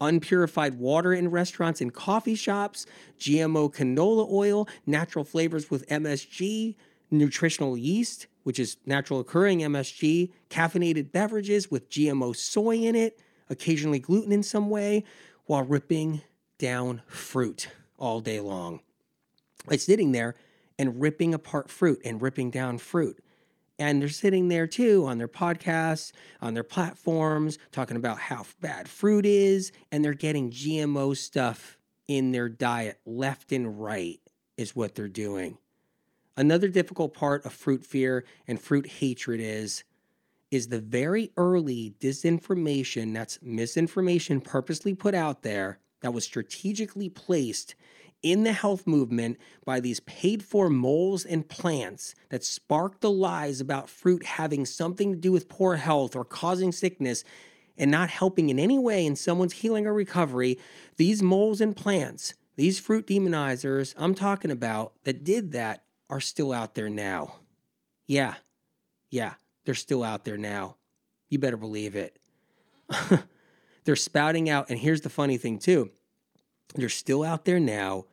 unpurified water in restaurants and coffee shops, G M O canola oil, natural flavors with M S G, nutritional yeast, which is natural occurring M S G, caffeinated beverages with G M O soy in it, occasionally gluten in some way, while ripping down fruit all day long. It's sitting there and ripping apart fruit and ripping down fruit. And they're sitting there too on their podcasts, on their platforms, talking about how bad fruit is, and they're getting G M O stuff in their diet. Left and right is what they're doing. Another difficult part of fruit fear and fruit hatred is is the very early disinformation, that's misinformation purposely put out there, that was strategically placed in the health movement by these paid-for moles and plants that sparked the lies about fruit having something to do with poor health or causing sickness and not helping in any way in someone's healing or recovery. These moles and plants, these fruit demonizers I'm talking about that did that are still out there now. Yeah, yeah. They're still out there now. You better believe it. They're spouting out, and here's the funny thing too. They're still out there now,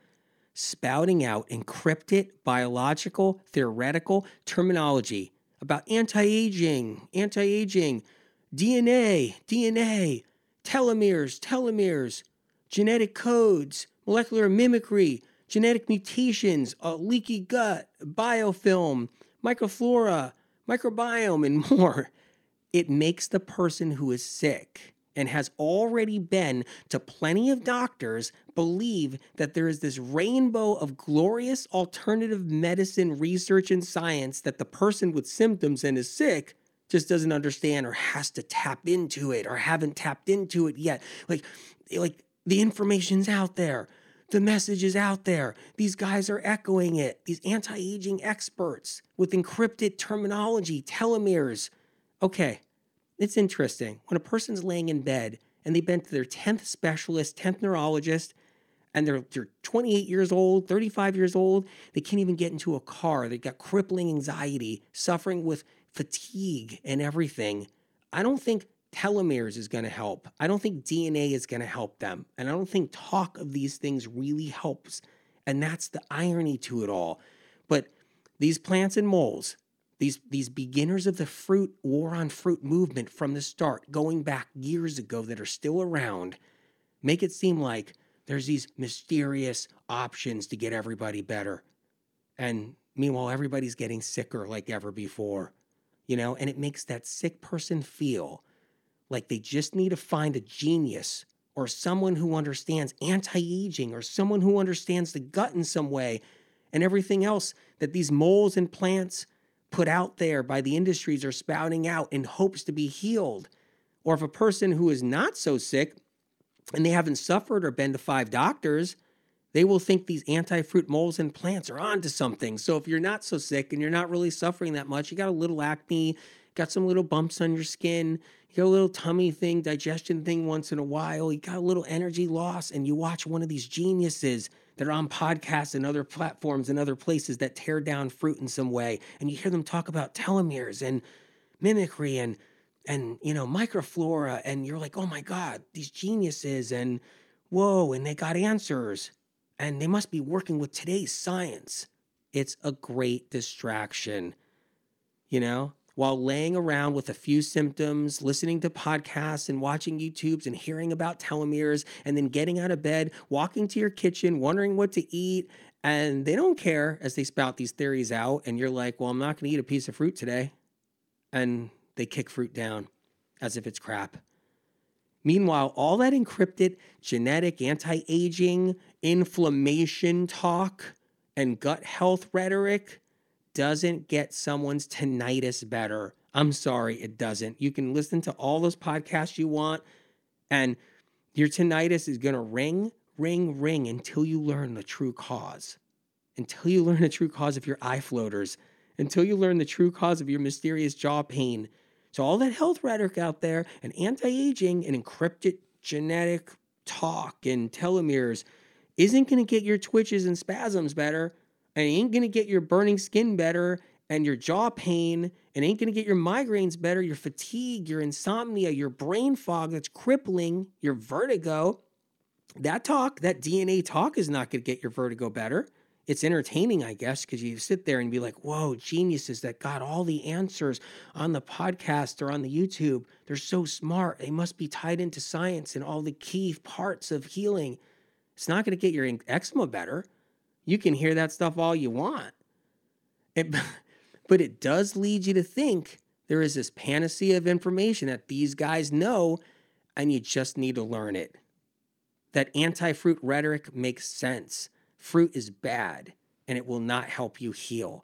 spouting out encrypted, biological, theoretical terminology about anti-aging, anti-aging, D N A, D N A, telomeres, telomeres, genetic codes, molecular mimicry, genetic mutations, a leaky gut, biofilm, microflora, microbiome, and more. It makes the person who is sick, and has already been to plenty of doctors, believe that there is this rainbow of glorious alternative medicine research and science that the person with symptoms and is sick just doesn't understand or has to tap into it or haven't tapped into it yet. Like, like the information's out there. The message is out there. These guys are echoing it. These anti-aging experts with encrypted terminology, telomeres. Okay, it's interesting. When a person's laying in bed and they've been to their tenth specialist, tenth neurologist, and they're, they're twenty-eight years old, thirty-five years old, they can't even get into a car. They've got crippling anxiety, suffering with fatigue and everything. I don't think telomeres is going to help. I don't think D N A is going to help them. And I don't think talk of these things really helps. And that's the irony to it all. But these plants and moles, these, these beginners of the fruit war on fruit movement from the start, going back years ago, that are still around, make it seem like there's these mysterious options to get everybody better. And meanwhile, everybody's getting sicker like ever before, you know, and it makes that sick person feel like they just need to find a genius or someone who understands anti-aging or someone who understands the gut in some way, and everything else that these moles and plants put out there by the industries are spouting out in hopes to be healed. Or if a person who is not so sick and they haven't suffered or been to five doctors, they will think these anti-fruit moles and plants are onto something. So if you're not so sick and you're not really suffering that much, you got a little acne, got some little bumps on your skin, you got a little tummy thing, digestion thing once in a while, you got a little energy loss, and you watch one of these geniuses that are on podcasts and other platforms and other places that tear down fruit in some way, and you hear them talk about telomeres and mimicry and, and you know, microflora, and you're like, oh my God, these geniuses, and whoa, and they got answers, and they must be working with today's science. It's a great distraction, you know? While laying around with a few symptoms, listening to podcasts and watching YouTubes and hearing about telomeres, and then getting out of bed, walking to your kitchen, wondering what to eat, and they don't care as they spout these theories out, and you're like, well, I'm not going to eat a piece of fruit today. And they kick fruit down as if it's crap. Meanwhile, all that encrypted genetic anti-aging, inflammation talk, and gut health rhetoric doesn't get someone's tinnitus better. I'm sorry, it doesn't. You can listen to all those podcasts you want, and your tinnitus is going to ring, ring, ring until you learn the true cause. Until you learn the true cause of your eye floaters. Until you learn the true cause of your mysterious jaw pain. So all that health rhetoric out there, and anti-aging, and encrypted genetic talk, and telomeres, isn't going to get your twitches and spasms better. And it ain't going to get your burning skin better and your jaw pain. And ain't going to get your migraines better, your fatigue, your insomnia, your brain fog that's crippling, your vertigo. That talk, that D N A talk is not going to get your vertigo better. It's entertaining, I guess, because you sit there and be like, whoa, geniuses that got all the answers on the podcast or on the YouTube. They're so smart. They must be tied into science and all the key parts of healing. It's not going to get your eczema better. You can hear that stuff all you want. It, but it does lead you to think there is this panacea of information that these guys know, and you just need to learn it. That anti-fruit rhetoric makes sense. Fruit is bad, and it will not help you heal.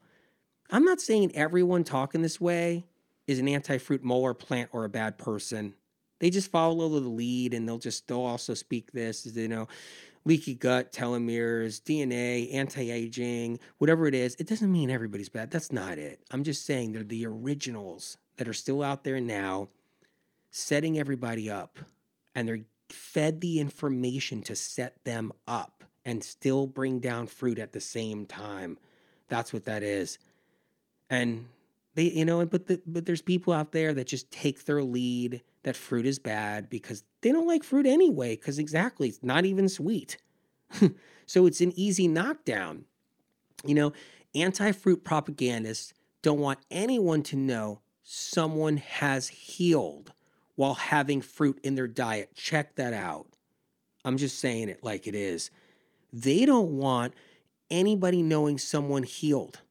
I'm not saying everyone talking this way is an anti-fruit mole or plant or a bad person. They just follow the lead, and they'll just they'll also speak this, you know, leaky gut, telomeres, D N A, anti-aging, whatever it is. It doesn't mean everybody's bad. That's not it. I'm just saying they're the originals that are still out there now, setting everybody up, and they're fed the information to set them up and still bring down fruit at the same time. That's what that is. And they, you know, but the, but there's people out there that just take their lead that fruit is bad because they don't like fruit anyway, because exactly, it's not even sweet. So it's an easy knockdown. You know, anti-fruit propagandists don't want anyone to know someone has healed while having fruit in their diet. Check that out. I'm just saying it like it is. They don't want anybody knowing someone healed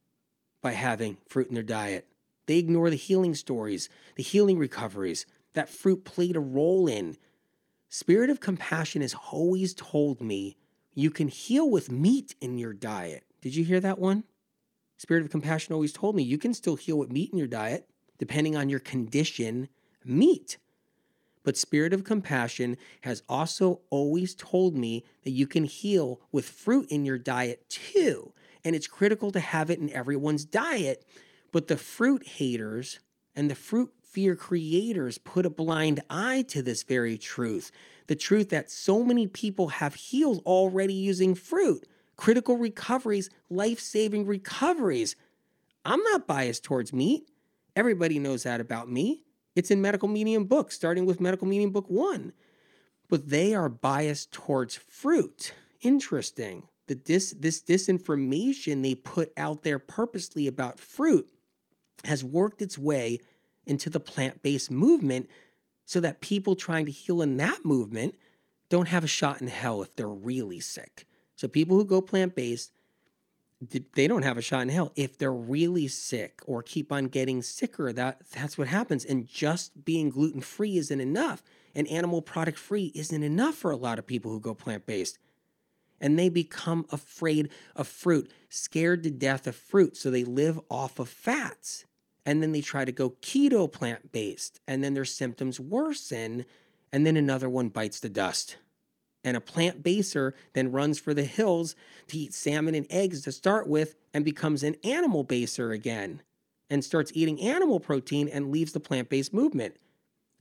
by having fruit in their diet. They ignore the healing stories, the healing recoveries that fruit played a role in, Spirit of Compassion has always told me you can heal with meat in your diet. Did you hear that one? Spirit of Compassion always told me you can still heal with meat in your diet, depending on your condition, meat. But Spirit of Compassion has also always told me that you can heal with fruit in your diet too. And it's critical to have it in everyone's diet. But the fruit haters and the fruit fear creators put a blind eye to this very truth. The truth that so many people have healed already using fruit. Critical recoveries, life-saving recoveries. I'm not biased towards meat. Everybody knows that about me. It's in Medical Medium books, starting with Medical Medium Book one. But they are biased towards fruit. Interesting. The dis, this disinformation they put out there purposely about fruit has worked its way into the plant-based movement so that people trying to heal in that movement don't have a shot in hell if they're really sick. So people who go plant-based, they don't have a shot in hell if they're really sick or keep on getting sicker. That that's what happens. And just being gluten-free isn't enough. And animal product-free isn't enough for a lot of people who go plant-based. And they become afraid of fruit, scared to death of fruit. So they live off of fats. And then they try to go keto plant-based. And then their symptoms worsen. And then another one bites the dust. And a plant-baser then runs for the hills to eat salmon and eggs to start with and becomes an animal baser again and starts eating animal protein and leaves the plant-based movement.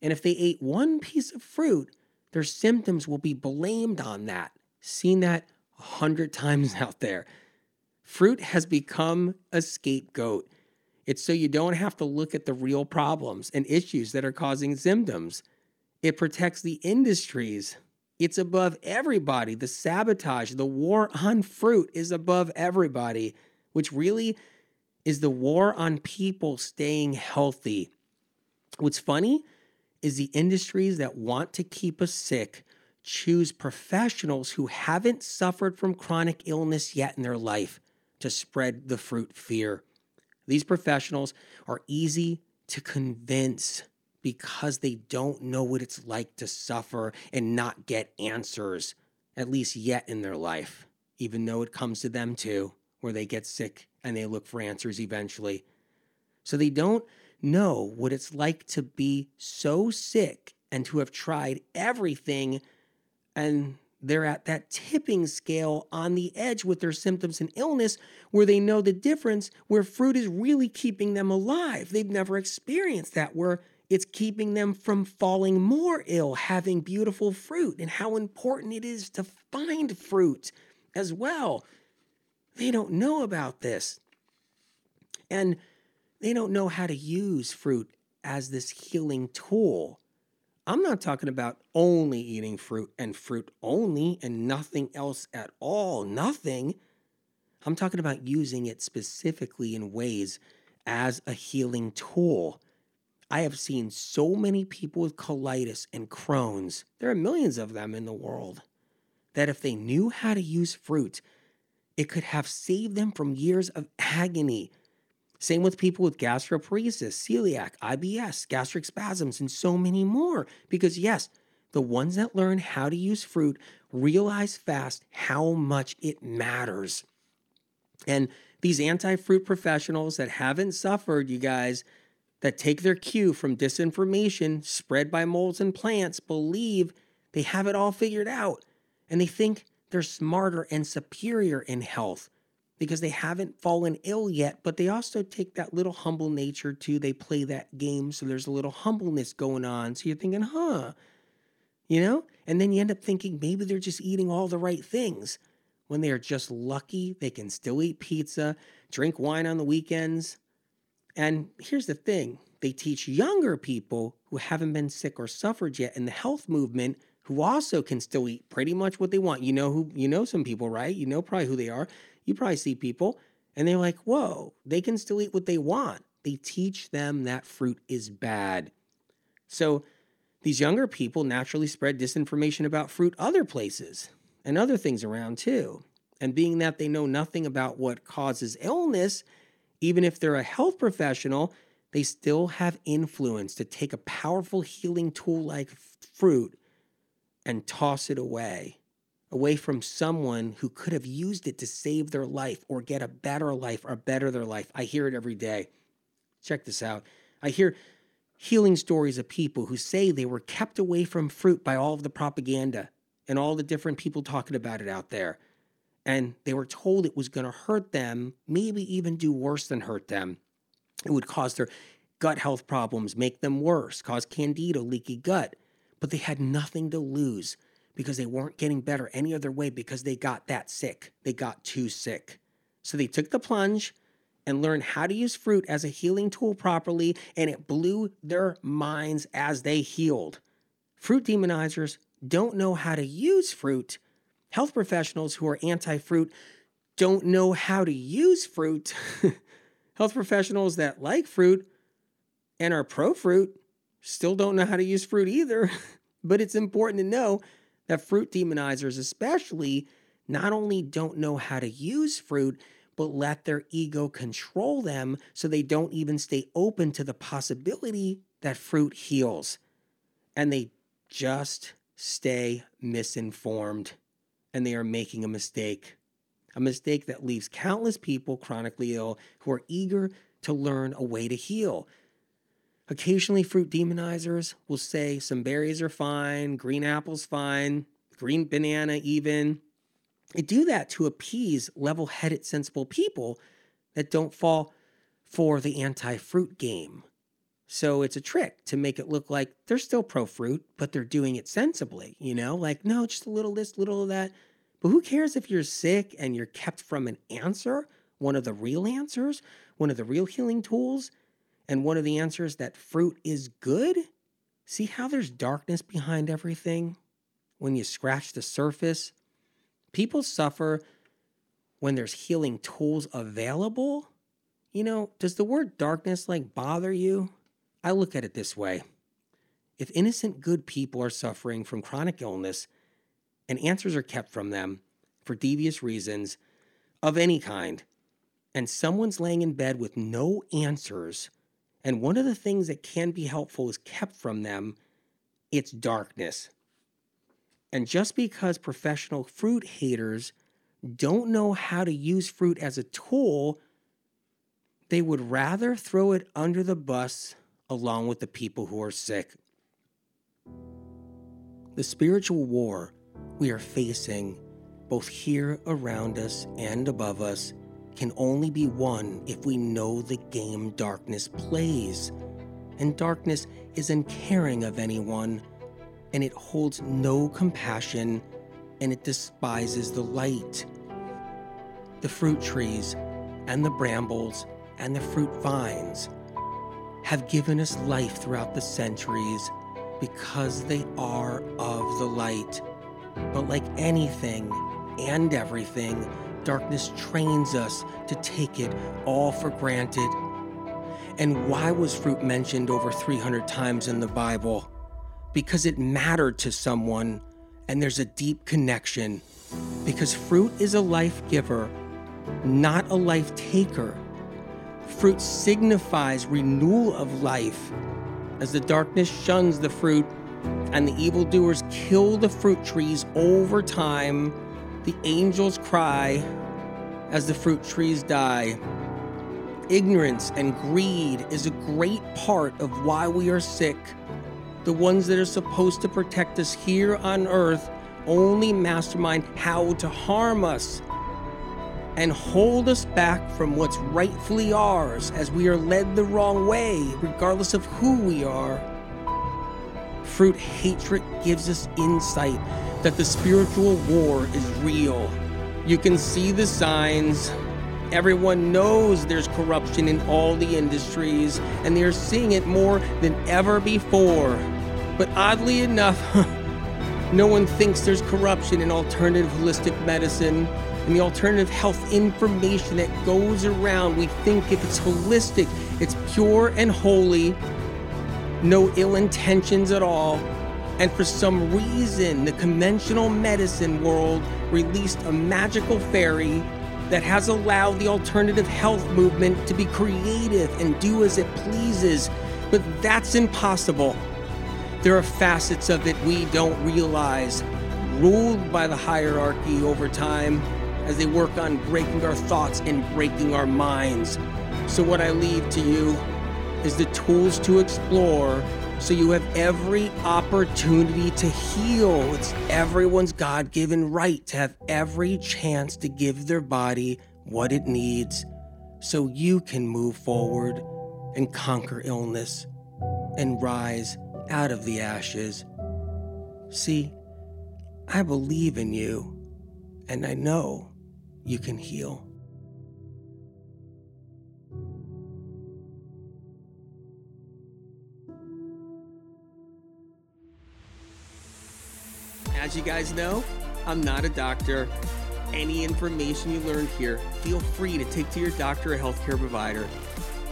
And if they ate one piece of fruit, their symptoms will be blamed on that. Seen that a hundred times out there. Fruit has become a scapegoat. It's so you don't have to look at the real problems and issues that are causing symptoms. It protects the industries. It's above everybody. The sabotage, the war on fruit is above everybody, which really is the war on people staying healthy. What's funny is the industries that want to keep us sick choose professionals who haven't suffered from chronic illness yet in their life to spread the fruit fear. These professionals are easy to convince because they don't know what it's like to suffer and not get answers, at least yet in their life, even though it comes to them too, where they get sick and they look for answers eventually. So they don't know what it's like to be so sick and to have tried everything, and they're at that tipping scale on the edge with their symptoms and illness where they know the difference, where fruit is really keeping them alive. They've never experienced that, where it's keeping them from falling more ill, having beautiful fruit, and how important it is to find fruit as well. They don't know about this. And they don't know how to use fruit as this healing tool. I'm not talking about only eating fruit and fruit only and nothing else at all, nothing. I'm talking about using it specifically in ways as a healing tool. I have seen so many people with colitis and Crohn's, there are millions of them in the world, that if they knew how to use fruit, it could have saved them from years of agony. Same with people with gastroparesis, celiac, I B S, gastric spasms, and so many more. Because yes, the ones that learn how to use fruit realize fast how much it matters. And these anti-fruit professionals that haven't suffered, you guys, that take their cue from disinformation spread by molds and plants, believe they have it all figured out. And they think they're smarter and superior in health because they haven't fallen ill yet, but they also take that little humble nature too. They play that game, so there's a little humbleness going on. So you're thinking, huh, you know? And then you end up thinking maybe they're just eating all the right things when they are just lucky they can still eat pizza, drink wine on the weekends. And here's the thing, they teach younger people who haven't been sick or suffered yet in the health movement who also can still eat pretty much what they want. You know who, you know some people, right? You know probably who they are. You probably see people and they're like, whoa, they can still eat what they want. They teach them that fruit is bad. So these younger people naturally spread disinformation about fruit other places and other things around too. And being that they know nothing about what causes illness, even if they're a health professional, they still have influence to take a powerful healing tool like fruit and toss it away, away from someone who could have used it to save their life or get a better life or better their life. I hear it every day. Check this out. I hear healing stories of people who say they were kept away from fruit by all of the propaganda and all the different people talking about it out there. And they were told it was going to hurt them, maybe even do worse than hurt them. It would cause their gut health problems, make them worse, cause candida, leaky gut. But they had nothing to lose because they weren't getting better any other way because they got that sick. They got too sick. So they took the plunge and learned how to use fruit as a healing tool properly, and it blew their minds as they healed. Fruit demonizers don't know how to use fruit. Health professionals who are anti-fruit don't know how to use fruit. Health professionals that like fruit and are pro-fruit still don't know how to use fruit either. But it's important to know that fruit demonizers especially not only don't know how to use fruit, but let their ego control them so they don't even stay open to the possibility that fruit heals. And they just stay misinformed. And they are making a mistake, a mistake that leaves countless people chronically ill who are eager to learn a way to heal. Occasionally, fruit demonizers will say some berries are fine, green apples fine, green banana even. They do that to appease level-headed, sensible people that don't fall for the anti-fruit game. So it's a trick to make it look like they're still pro-fruit, but they're doing it sensibly, you know? Like, no, just a little this, little of that. But who cares if you're sick and you're kept from an answer, one of the real answers, one of the real healing tools, and one of the answers that fruit is good? See how there's darkness behind everything? When you scratch the surface, people suffer when there's healing tools available. You know, does the word darkness, like, bother you? I look at it this way. If innocent good people are suffering from chronic illness and answers are kept from them for devious reasons of any kind, and someone's laying in bed with no answers, and one of the things that can be helpful is kept from them, it's darkness. And just because professional fruit haters don't know how to use fruit as a tool, they would rather throw it under the bus along with the people who are sick. The spiritual war we are facing, both here around us and above us, can only be won if we know the game darkness plays. And darkness is uncaring of anyone, and it holds no compassion, and it despises the light. The fruit trees and the brambles and the fruit vines have given us life throughout the centuries because they are of the light. But like anything and everything, darkness trains us to take it all for granted. And why was fruit mentioned over three hundred times in the Bible? Because it mattered to someone, and there's a deep connection. Because fruit is a life giver, not a life taker. Fruit signifies renewal of life. As the darkness shuns the fruit and the evildoers kill the fruit trees over time, the angels cry as the fruit trees die. Ignorance and greed is a great part of why we are sick. The ones that are supposed to protect us here on earth only mastermind how to harm us and hold us back from what's rightfully ours as we are led the wrong way, regardless of who we are. Fruit hatred gives us insight that the spiritual war is real. You can see the signs. Everyone knows there's corruption in all the industries, and they're seeing it more than ever before. But oddly enough, no one thinks there's corruption in alternative holistic medicine and the alternative health information that goes around. We think if it's holistic, it's pure and holy, no ill intentions at all. And for some reason, the conventional medicine world released a magical fairy that has allowed the alternative health movement to be creative and do as it pleases. But that's impossible. There are facets of it we don't realize, ruled by the hierarchy over time as they work on breaking our thoughts and breaking our minds. So what I leave to you is the tools to explore so you have every opportunity to heal. It's everyone's God-given right to have every chance to give their body what it needs so you can move forward and conquer illness and rise out of the ashes. See, I believe in you, and I know you can heal. As you guys know, I'm not a doctor. Any information you learned here, feel free to take to your doctor or healthcare provider.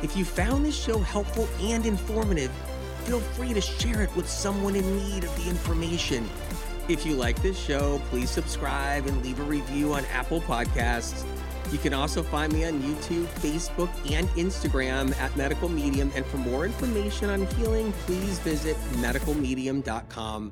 If you found this show helpful and informative, feel free to share it with someone in need of the information. If you like this show, please subscribe and leave a review on Apple Podcasts. You can also find me on YouTube, Facebook, and Instagram at Medical Medium. And for more information on healing, please visit medical medium dot com.